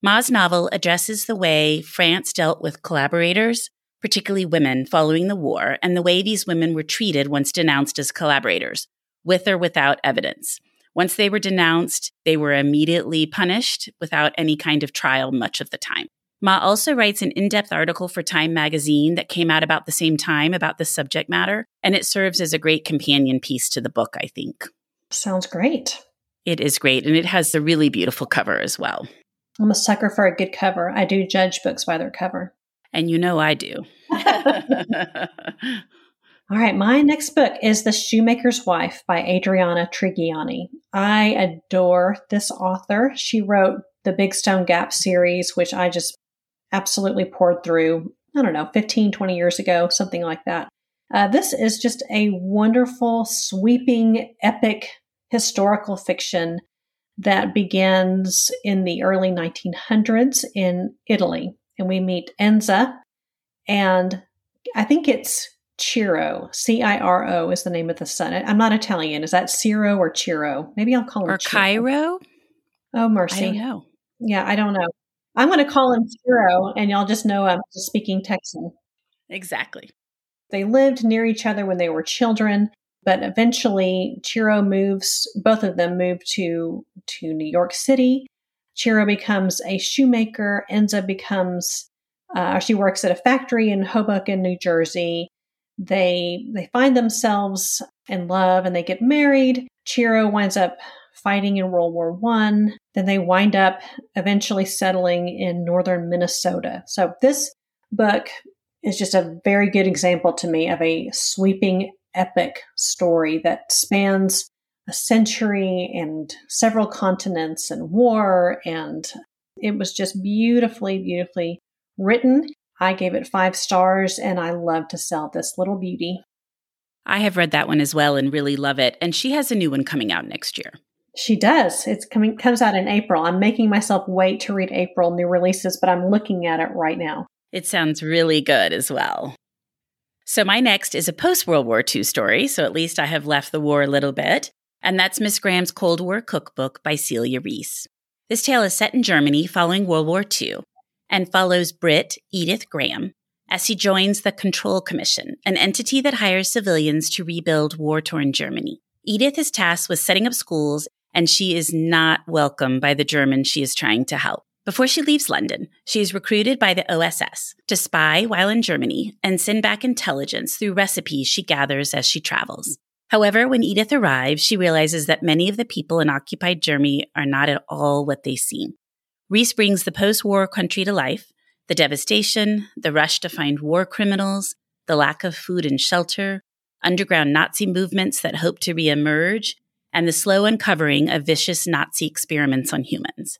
Ma's novel addresses the way France dealt with collaborators, particularly women, following the war, and the way these women were treated once denounced as collaborators, with or without evidence. Once they were denounced, they were immediately punished without any kind of trial much of the time. Ma also writes an in-depth article for Time magazine that came out about the same time about this subject matter, and it serves as a great companion piece to the book, I think. Sounds great. It is great, and it has a really beautiful cover as well. I'm a sucker for a good cover. I do judge books by their cover. And you know I do. All right, my next book is The Shoemaker's Wife by Adriana Trigiani. I adore this author. She wrote the Big Stone Gap series, which I just absolutely poured through, 15, 20 years ago, something like that. This is just a wonderful, sweeping, epic historical fiction that begins in the early 1900s in Italy. And we meet Enza, and I think it's Ciro, C-I-R-O is the name of the son. I'm not Italian. Is that Ciro or Ciro? Maybe I'll call him Cairo? Oh, mercy. I don't know. Yeah, I don't know. I'm going to call him Ciro, and y'all just know I'm just speaking Texan. Exactly. They lived near each other when they were children, but eventually Ciro both of them move to New York City. Ciro becomes a shoemaker. Enza she works at a factory in Hoboken, New Jersey. They find themselves in love and they get married. Ciro winds up fighting in World War I. Then they wind up eventually settling in northern Minnesota. So this book is just a very good example to me of a sweeping epic story that spans a century and several continents and war. And it was just beautifully, beautifully written. I gave it 5 stars and I love to sell this little beauty. I have read that one as well and really love it. And she has a new one coming out next year. She does. It comes out in April. I'm making myself wait to read April new releases, but I'm looking at it right now. It sounds really good as well. So my next is a post-World War II story. So at least I have left the war a little bit. And that's Miss Graham's Cold War Cookbook by Celia Reese. This tale is set in Germany following World War II and follows Brit Edith Graham as she joins the Control Commission, an entity that hires civilians to rebuild war-torn Germany. Edith is tasked with setting up schools, and she is not welcomed by the Germans she is trying to help. Before she leaves London, she is recruited by the OSS to spy while in Germany and send back intelligence through recipes she gathers as she travels. However, when Edith arrives, she realizes that many of the people in occupied Germany are not at all what they seem. Reese brings the post-war country to life, the devastation, the rush to find war criminals, the lack of food and shelter, underground Nazi movements that hope to reemerge, and the slow uncovering of vicious Nazi experiments on humans.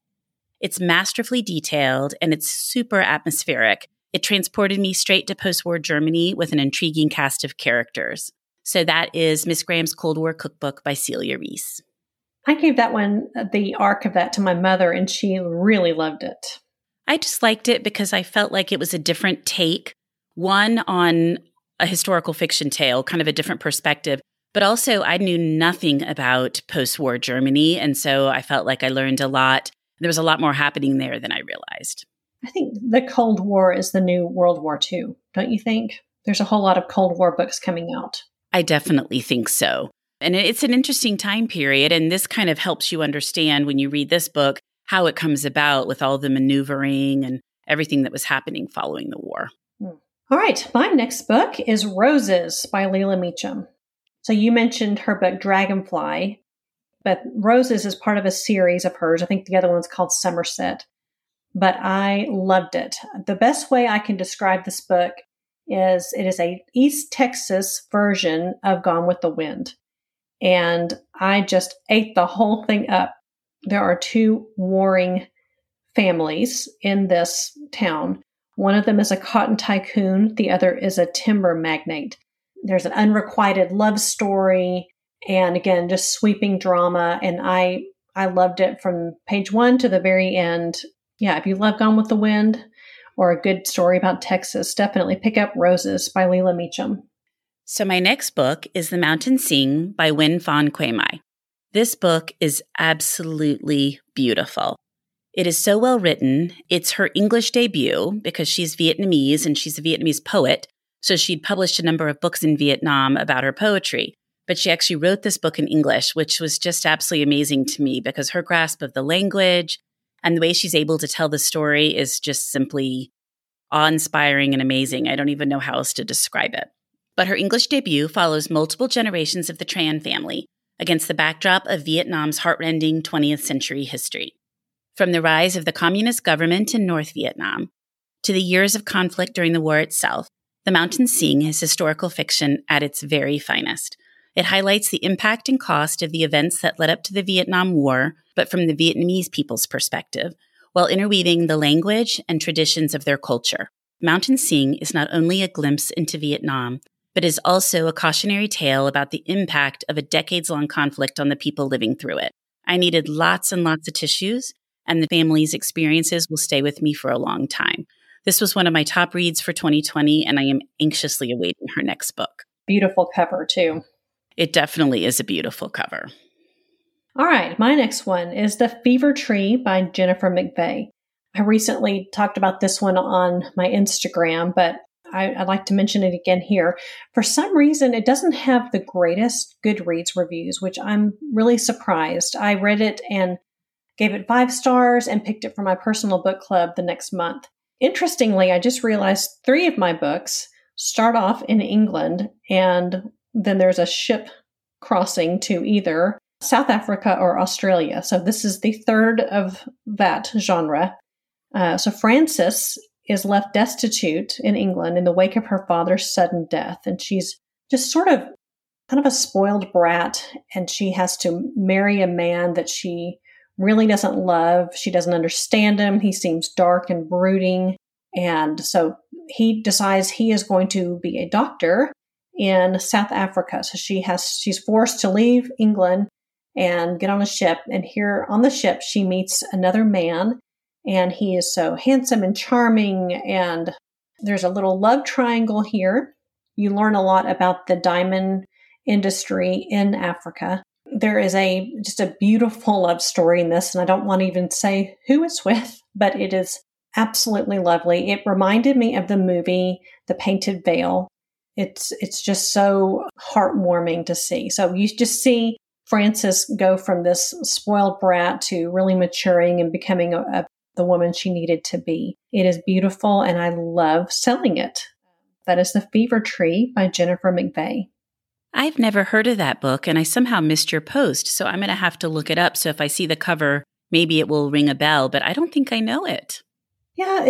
It's masterfully detailed and it's super atmospheric. It transported me straight to post-war Germany with an intriguing cast of characters. So that is Miss Graham's Cold War Cookbook by Celia Reese. I gave that one, the arc of that, to my mother, and she really loved it. I just liked it because I felt like it was a different take, one on a historical fiction tale, kind of a different perspective, but also I knew nothing about post-war Germany, and so I felt like I learned a lot. There was a lot more happening there than I realized. I think the Cold War is the new World War II, don't you think? There's a whole lot of Cold War books coming out. I definitely think so. And it's an interesting time period. And this kind of helps you understand when you read this book, how it comes about with all the maneuvering and everything that was happening following the war. All right. My next book is Roses by Leila Meacham. So you mentioned her book, Dragonfly, but Roses is part of a series of hers. I think the other one's called Somerset, but I loved it. The best way I can describe this book is it is a East Texas version of Gone with the Wind. And I just ate the whole thing up. There are 2 warring families in this town. One of them is a cotton tycoon. The other is a timber magnate. There's an unrequited love story. And again, just sweeping drama. And I loved it from page 1 to the very end. Yeah, if you love Gone with the Wind or a good story about Texas, definitely pick up Roses by Leila Meacham. So my next book is The Mountain Sing by Win Phan Quay Mai. This book is absolutely beautiful. It is so well written. It's her English debut because she's Vietnamese and she's a Vietnamese poet. So she'd published a number of books in Vietnam about her poetry. But she actually wrote this book in English, which was just absolutely amazing to me because her grasp of the language and the way she's able to tell the story is just simply awe-inspiring and amazing. I don't even know how else to describe it. But her English debut follows multiple generations of the Tran family against the backdrop of Vietnam's heartrending 20th century history. From the rise of the communist government in North Vietnam to the years of conflict during the war itself, The Mountain Sing is historical fiction at its very finest. It highlights the impact and cost of the events that led up to the Vietnam War, but from the Vietnamese people's perspective, while interweaving the language and traditions of their culture. Mountain Sing is not only a glimpse into Vietnam, but is also a cautionary tale about the impact of a decades-long conflict on the people living through it. I needed lots and lots of tissues, and the family's experiences will stay with me for a long time. This was one of my top reads for 2020, and I am anxiously awaiting her next book. Beautiful cover, too. It definitely is a beautiful cover. All right, my next one is The Fever Tree by Jennifer McVeigh. I recently talked about this one on my Instagram, but I'd like to mention it again here. For some reason, it doesn't have the greatest Goodreads reviews, which I'm really surprised. I read it and gave it 5 stars and picked it for my personal book club the next month. Interestingly, I just realized 3 of my books start off in England, and then there's a ship crossing to either South Africa or Australia. So this is the third of that genre. So Frances is left destitute in England in the wake of her father's sudden death. And she's just kind of a spoiled brat, and she has to marry a man that she really doesn't love. She doesn't understand him. He seems dark and brooding. And so he decides he is going to be a doctor in South Africa. So she's forced to leave England and get on a ship. And here on the ship, she meets another man. And he is so handsome and charming. And there's a little love triangle here. You learn a lot about the diamond industry in Africa. There is just a beautiful love story in this. And I don't want to even say who it's with, but it is absolutely lovely. It reminded me of the movie, The Painted Veil. It's just so heartwarming to see. So you just see Frances go from this spoiled brat to really maturing and becoming the woman she needed to be. It is beautiful, and I love selling it. That is The Fever Tree by Jennifer McVeigh. I've never heard of that book, and I somehow missed your post, so I'm going to have to look it up. So if I see the cover, maybe it will ring a bell, but I don't think I know it. Yeah,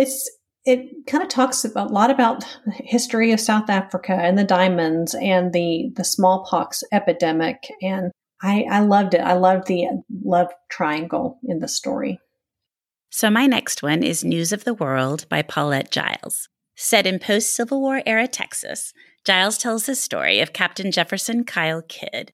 it kind of talks a lot about the history of South Africa and the diamonds and the smallpox epidemic. And I loved it. I loved the love triangle in the story. So my next one is News of the World by Paulette Giles. Set in post-Civil War era Texas, Giles tells the story of Captain Jefferson Kyle Kidd,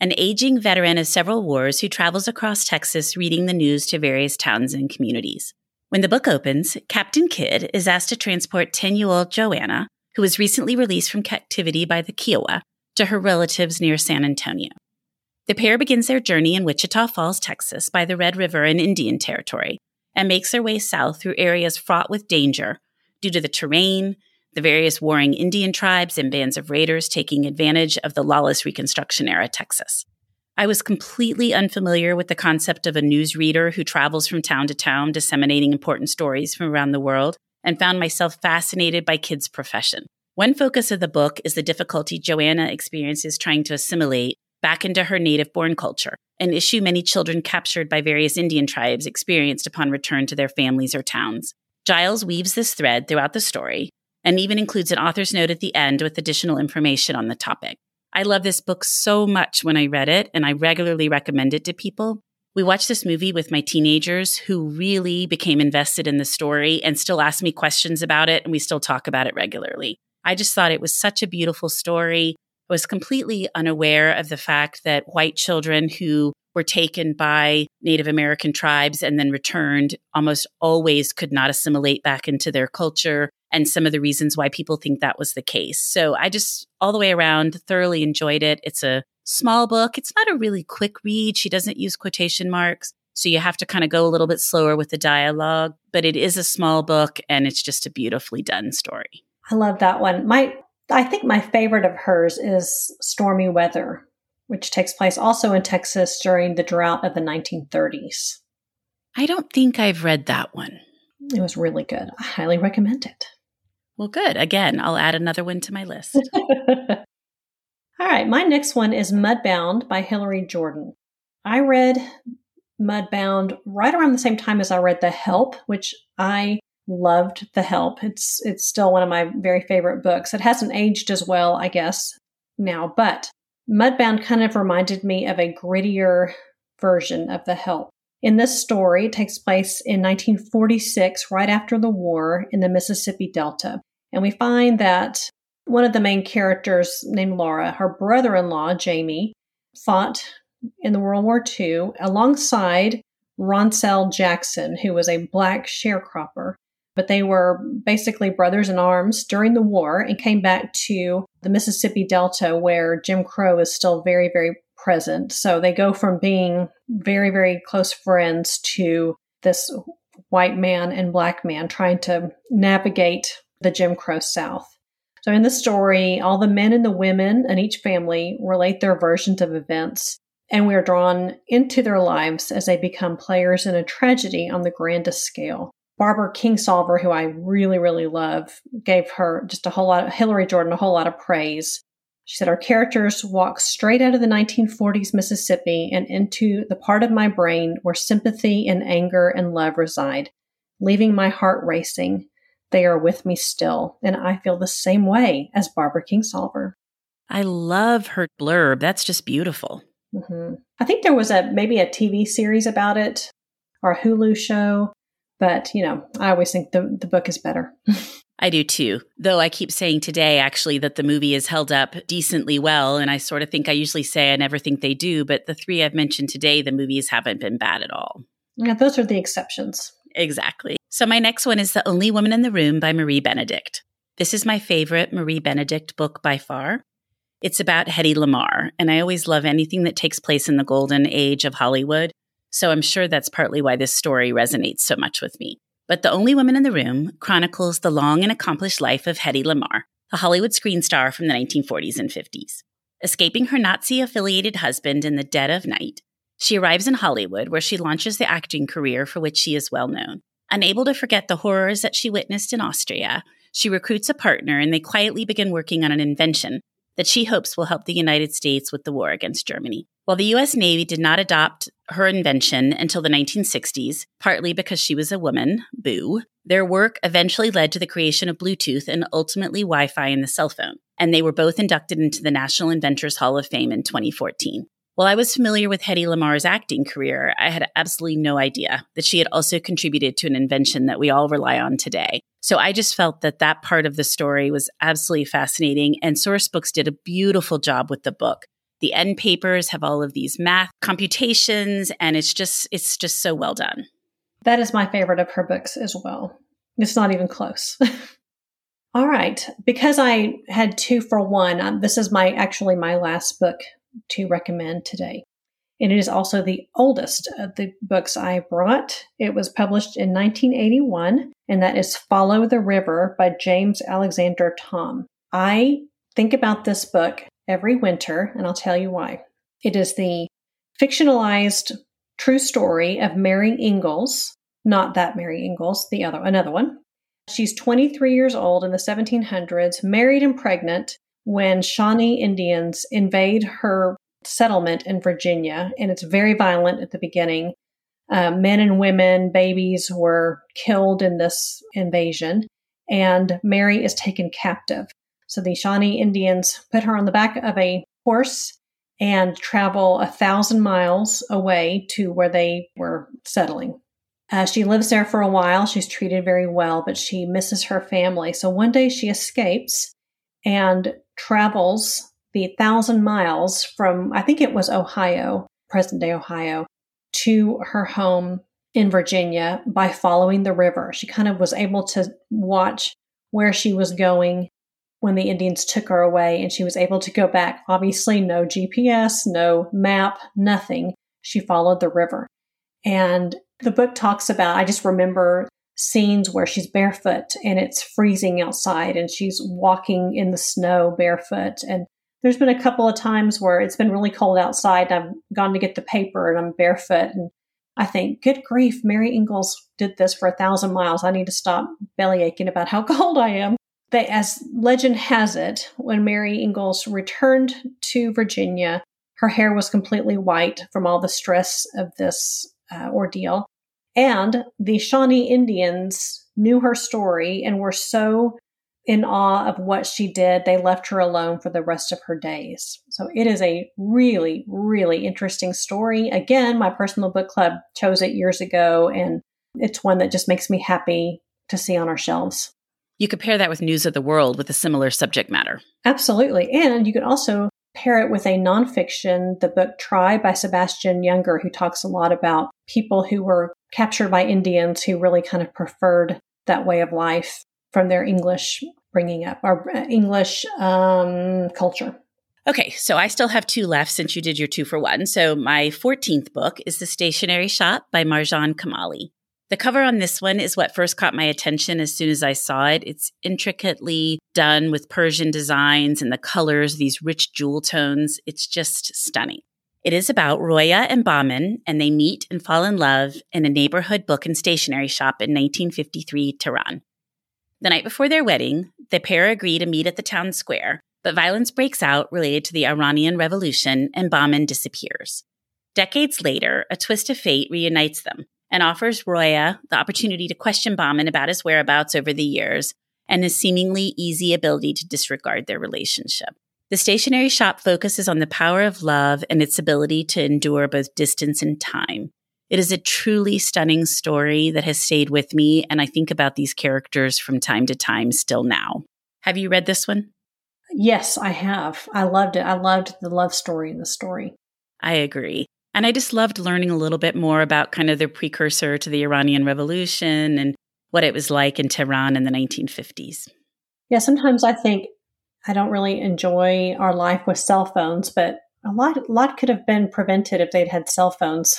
an aging veteran of several wars who travels across Texas reading the news to various towns and communities. When the book opens, Captain Kidd is asked to transport 10-year-old Joanna, who was recently released from captivity by the Kiowa, to her relatives near San Antonio. The pair begins their journey in Wichita Falls, Texas, by the Red River and Indian Territory, and makes their way south through areas fraught with danger due to the terrain, the various warring Indian tribes and bands of raiders taking advantage of the lawless Reconstruction-era Texas. I was completely unfamiliar with the concept of a newsreader who travels from town to town disseminating important stories from around the world, and found myself fascinated by Kidd's profession. One focus of the book is the difficulty Joanna experiences trying to assimilate back into her native-born culture, an issue many children captured by various Indian tribes experienced upon return to their families or towns. Giles weaves this thread throughout the story, and even includes an author's note at the end with additional information on the topic. I love this book so much when I read it, and I regularly recommend it to people. We watched this movie with my teenagers who really became invested in the story and still ask me questions about it, and we still talk about it regularly. I just thought it was such a beautiful story. I was completely unaware of the fact that white children who were taken by Native American tribes and then returned almost always could not assimilate back into their culture, and some of the reasons why people think that was the case. So I just, all the way around, thoroughly enjoyed it. It's a small book. It's not a really quick read. She doesn't use quotation marks, so you have to kind of go a little bit slower with the dialogue, but it is a small book and it's just a beautifully done story. I love that one. I think my favorite of hers is Stormy Weather, which takes place also in Texas during the drought of the 1930s. I don't think I've read that one. It was really good. I highly recommend it. Well, good. Again, I'll add another one to my list. All right. My next one is Mudbound by Hillary Jordan. I read Mudbound right around the same time as I read The Help, which I loved The Help. It's still one of my very favorite books. It hasn't aged as well, I guess, now, but Mudbound kind of reminded me of a grittier version of The Help. In this story, it takes place in 1946, right after the war, in the Mississippi Delta. And we find that one of the main characters named Laura, her brother-in-law, Jamie, fought in the World War II alongside Ronsell Jackson, who was a black sharecropper. But they were basically brothers in arms during the war and came back to the Mississippi Delta, where Jim Crow is still very, very present. So they go from being very, very close friends to this white man and black man trying to navigate the Jim Crow South. So in the story, all the men and the women in each family relate their versions of events, and we are drawn into their lives as they become players in a tragedy on the grandest scale. Barbara Kingsolver, who I really, really love, gave her just a whole lot of, Hillary Jordan, a whole lot of praise. She said, our characters walk straight out of the 1940s Mississippi and into the part of my brain where sympathy and anger and love reside, leaving my heart racing. They are with me still, and I feel the same way as Barbara Kingsolver. I love her blurb. That's just beautiful. Mm-hmm. I think there was maybe a TV series about it or a Hulu show. But, you know, I always think the book is better. I do too. Though I keep saying today, actually, that the movie is held up decently well. And I sort of think I usually say I never think they do. But the three I've mentioned today, the movies haven't been bad at all. Yeah, those are the exceptions. Exactly. So my next one is The Only Woman in the Room by Marie Benedict. This is my favorite Marie Benedict book by far. It's about Hedy Lamarr. And I always love anything that takes place in the golden age of Hollywood. So I'm sure that's partly why this story resonates so much with me. But The Only Woman in the Room chronicles the long and accomplished life of Hedy Lamarr, a Hollywood screen star from the 1940s and 50s. Escaping her Nazi-affiliated husband in the dead of night, she arrives in Hollywood, where she launches the acting career for which she is well known. Unable to forget the horrors that she witnessed in Austria, she recruits a partner and they quietly begin working on an invention that she hopes will help the United States with the war against Germany. While the U.S. Navy did not adopt her invention until the 1960s, partly because she was a woman, boo, their work eventually led to the creation of Bluetooth and ultimately Wi-Fi in the cell phone, and they were both inducted into the National Inventors Hall of Fame in 2014. While I was familiar with Hedy Lamarr's acting career, I had absolutely no idea that she had also contributed to an invention that we all rely on today. So I just felt that part of the story was absolutely fascinating, and Sourcebooks did a beautiful job with the book. The end papers have all of these math computations, and it's just so well done. That is my favorite of her books as well. It's not even close. All right. Because I had two for one, this is my last book to recommend today. And it is also the oldest of the books I brought. It was published in 1981, and that is Follow the River by James Alexander Thom. I think about this book every winter, and I'll tell you why. It is the fictionalized true story of Mary Ingles, not that Mary Ingles, another one. She's 23 years old in the 1700s, married and pregnant when Shawnee Indians invade her settlement in Virginia, and it's very violent at the beginning. Men and women, babies were killed in this invasion, and Mary is taken captive. So the Shawnee Indians put her on the back of a horse and travel 1,000 miles away to where they were settling. She lives there for a while. She's treated very well, but she misses her family. So one day she escapes and travels the 1,000 miles from, I think it was Ohio, present-day Ohio, to her home in Virginia by following the river. She kind of was able to watch where she was going when the Indians took her away, and she was able to go back. Obviously, no GPS, no map, nothing. She followed the river. And the book talks about, I just remember scenes where she's barefoot and it's freezing outside and she's walking in the snow barefoot. And there's been a couple of times where it's been really cold outside. I've gone to get the paper and I'm barefoot. And I think, good grief, Mary Ingles did this for 1,000 miles. I need to stop bellyaching about how cold I am. They, as legend has it, when Mary Ingles returned to Virginia, her hair was completely white from all the stress of this ordeal. And the Shawnee Indians knew her story and were so in awe of what she did, they left her alone for the rest of her days. So it is a really, really interesting story. Again, my personal book club chose it years ago, and it's one that just makes me happy to see on our shelves. You could pair that with News of the World with a similar subject matter. Absolutely. And you could also pair it with a nonfiction, the book Try by Sebastian Younger, who talks a lot about people who were captured by Indians who really kind of preferred that way of life from their English bringing up, or English culture. Okay, so I still have two left since you did your 2 for 1. So my 14th book is The Stationery Shop by Marjan Kamali. The cover on this one is what first caught my attention as soon as I saw it. It's intricately done with Persian designs and the colors, these rich jewel tones. It's just stunning. It is about Roya and Bahman, and they meet and fall in love in a neighborhood book and stationery shop in 1953 Tehran. The night before their wedding, the pair agree to meet at the town square, but violence breaks out related to the Iranian Revolution, and Bahman disappears. Decades later, a twist of fate reunites them and offers Roya the opportunity to question Bahman about his whereabouts over the years and his seemingly easy ability to disregard their relationship. The Stationery Shop focuses on the power of love and its ability to endure both distance and time. It is a truly stunning story that has stayed with me, and I think about these characters from time to time still now. Have you read this one? Yes, I have. I loved it. I loved the love story in the story. I agree. And I just loved learning a little bit more about kind of the precursor to the Iranian Revolution and what it was like in Tehran in the 1950s. Yeah, sometimes I think I don't really enjoy our life with cell phones, but a lot could have been prevented if they'd had cell phones.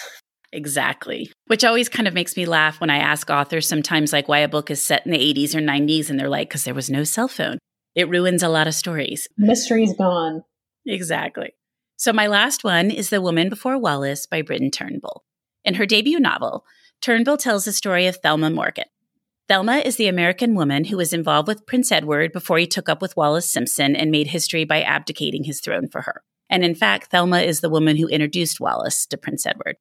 Exactly. Which always kind of makes me laugh when I ask authors sometimes like why a book is set in the 80s or 90s, and they're like, because there was no cell phone. It ruins a lot of stories. Mystery's gone. Exactly. So my last one is The Woman Before Wallace by Britton Turnbull. In her debut novel, Turnbull tells the story of Thelma Morgan. Thelma is the American woman who was involved with Prince Edward before he took up with Wallace Simpson and made history by abdicating his throne for her. And in fact, Thelma is the woman who introduced Wallace to Prince Edward.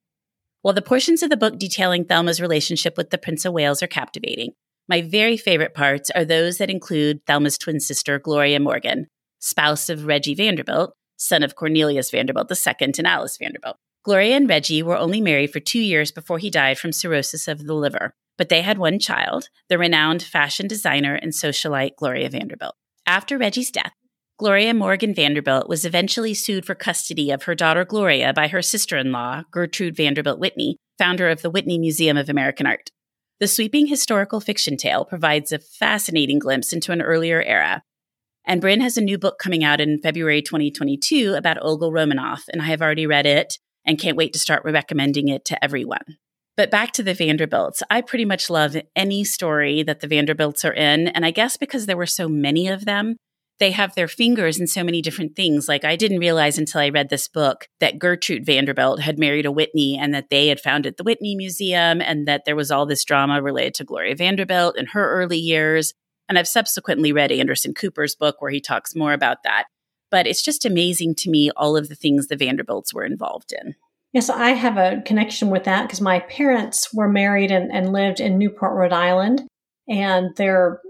While the portions of the book detailing Thelma's relationship with the Prince of Wales are captivating, my very favorite parts are those that include Thelma's twin sister, Gloria Morgan, spouse of Reggie Vanderbilt, son of Cornelius Vanderbilt II and Alice Vanderbilt. Gloria and Reggie were only married for 2 years before he died from cirrhosis of the liver, but they had one child, the renowned fashion designer and socialite Gloria Vanderbilt. After Reggie's death, Gloria Morgan Vanderbilt was eventually sued for custody of her daughter Gloria by her sister-in-law, Gertrude Vanderbilt Whitney, founder of the Whitney Museum of American Art. The sweeping historical fiction tale provides a fascinating glimpse into an earlier era, and Brynn has a new book coming out in February 2022 about Olga Romanoff, and I have already read it and can't wait to start recommending it to everyone. But back to the Vanderbilts. I pretty much love any story that the Vanderbilts are in, and I guess because there were so many of them, they have their fingers in so many different things. Like, I didn't realize until I read this book that Gertrude Vanderbilt had married a Whitney and that they had founded the Whitney Museum and that there was all this drama related to Gloria Vanderbilt in her early years. And I've subsequently read Anderson Cooper's book where he talks more about that. But it's just amazing to me, all of the things the Vanderbilts were involved in. Yes, I have a connection with that because my parents were married and lived in Newport, Rhode Island. And their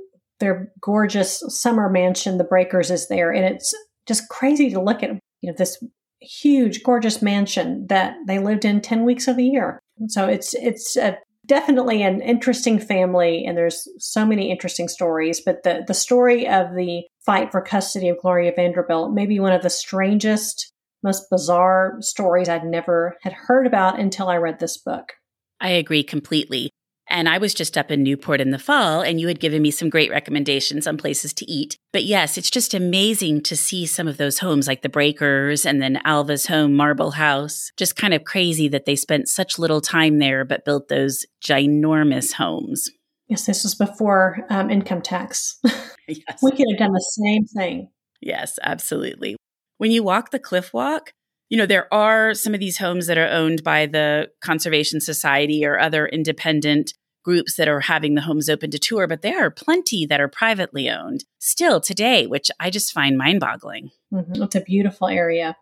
gorgeous summer mansion, The Breakers, is there. And it's just crazy to look at, this huge, gorgeous mansion that they lived in 10 weeks of the year. And so it's a definitely an interesting family, and there's so many interesting stories. But the story of the fight for custody of Gloria Vanderbilt may be one of the strangest, most bizarre stories I'd never had heard about until I read this book. I agree completely. And I was just up in Newport in the fall, and you had given me some great recommendations on places to eat. But yes, it's just amazing to see some of those homes, like the Breakers and then Alva's home, Marble House. Just kind of crazy that they spent such little time there, but built those ginormous homes. Yes, this was before income tax. Yes. We could have done the same thing. Yes, absolutely. When you walk the cliff walk, you know, there are some of these homes that are owned by the Conservation Society or other independent groups that are having the homes open to tour, but there are plenty that are privately owned still today, which I just find mind-boggling. Mm-hmm. It's a beautiful area.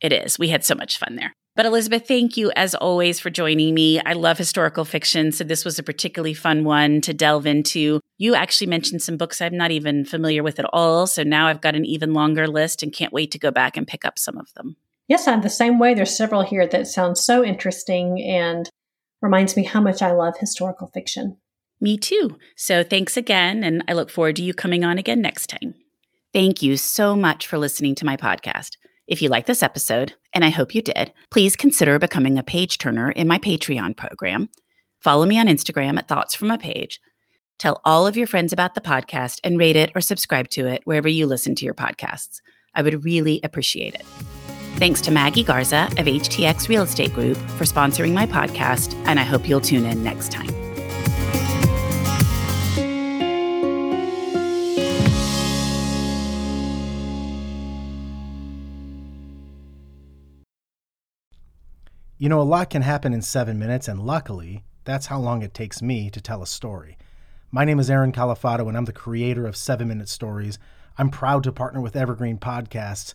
It is. We had so much fun there. But Elizabeth, thank you as always for joining me. I love historical fiction, so this was a particularly fun one to delve into. You actually mentioned some books I'm not even familiar with at all, so now I've got an even longer list and can't wait to go back and pick up some of them. Yes, I'm the same way. There's several here that sound so interesting and reminds me how much I love historical fiction. Me too. So thanks again, and I look forward to you coming on again next time. Thank you so much for listening to my podcast. If you like this episode, and I hope you did, please consider becoming a page turner in my Patreon program. Follow me on Instagram at Thoughts from a Page. Tell all of your friends about the podcast and rate it or subscribe to it wherever you listen to your podcasts. I would really appreciate it. Thanks to Maggie Garza of HTX Real Estate Group for sponsoring my podcast, and I hope you'll tune in next time. You know, a lot can happen in 7 minutes, and luckily, that's how long it takes me to tell a story. My name is Aaron Califato, and I'm the creator of 7-Minute Stories. I'm proud to partner with Evergreen Podcasts,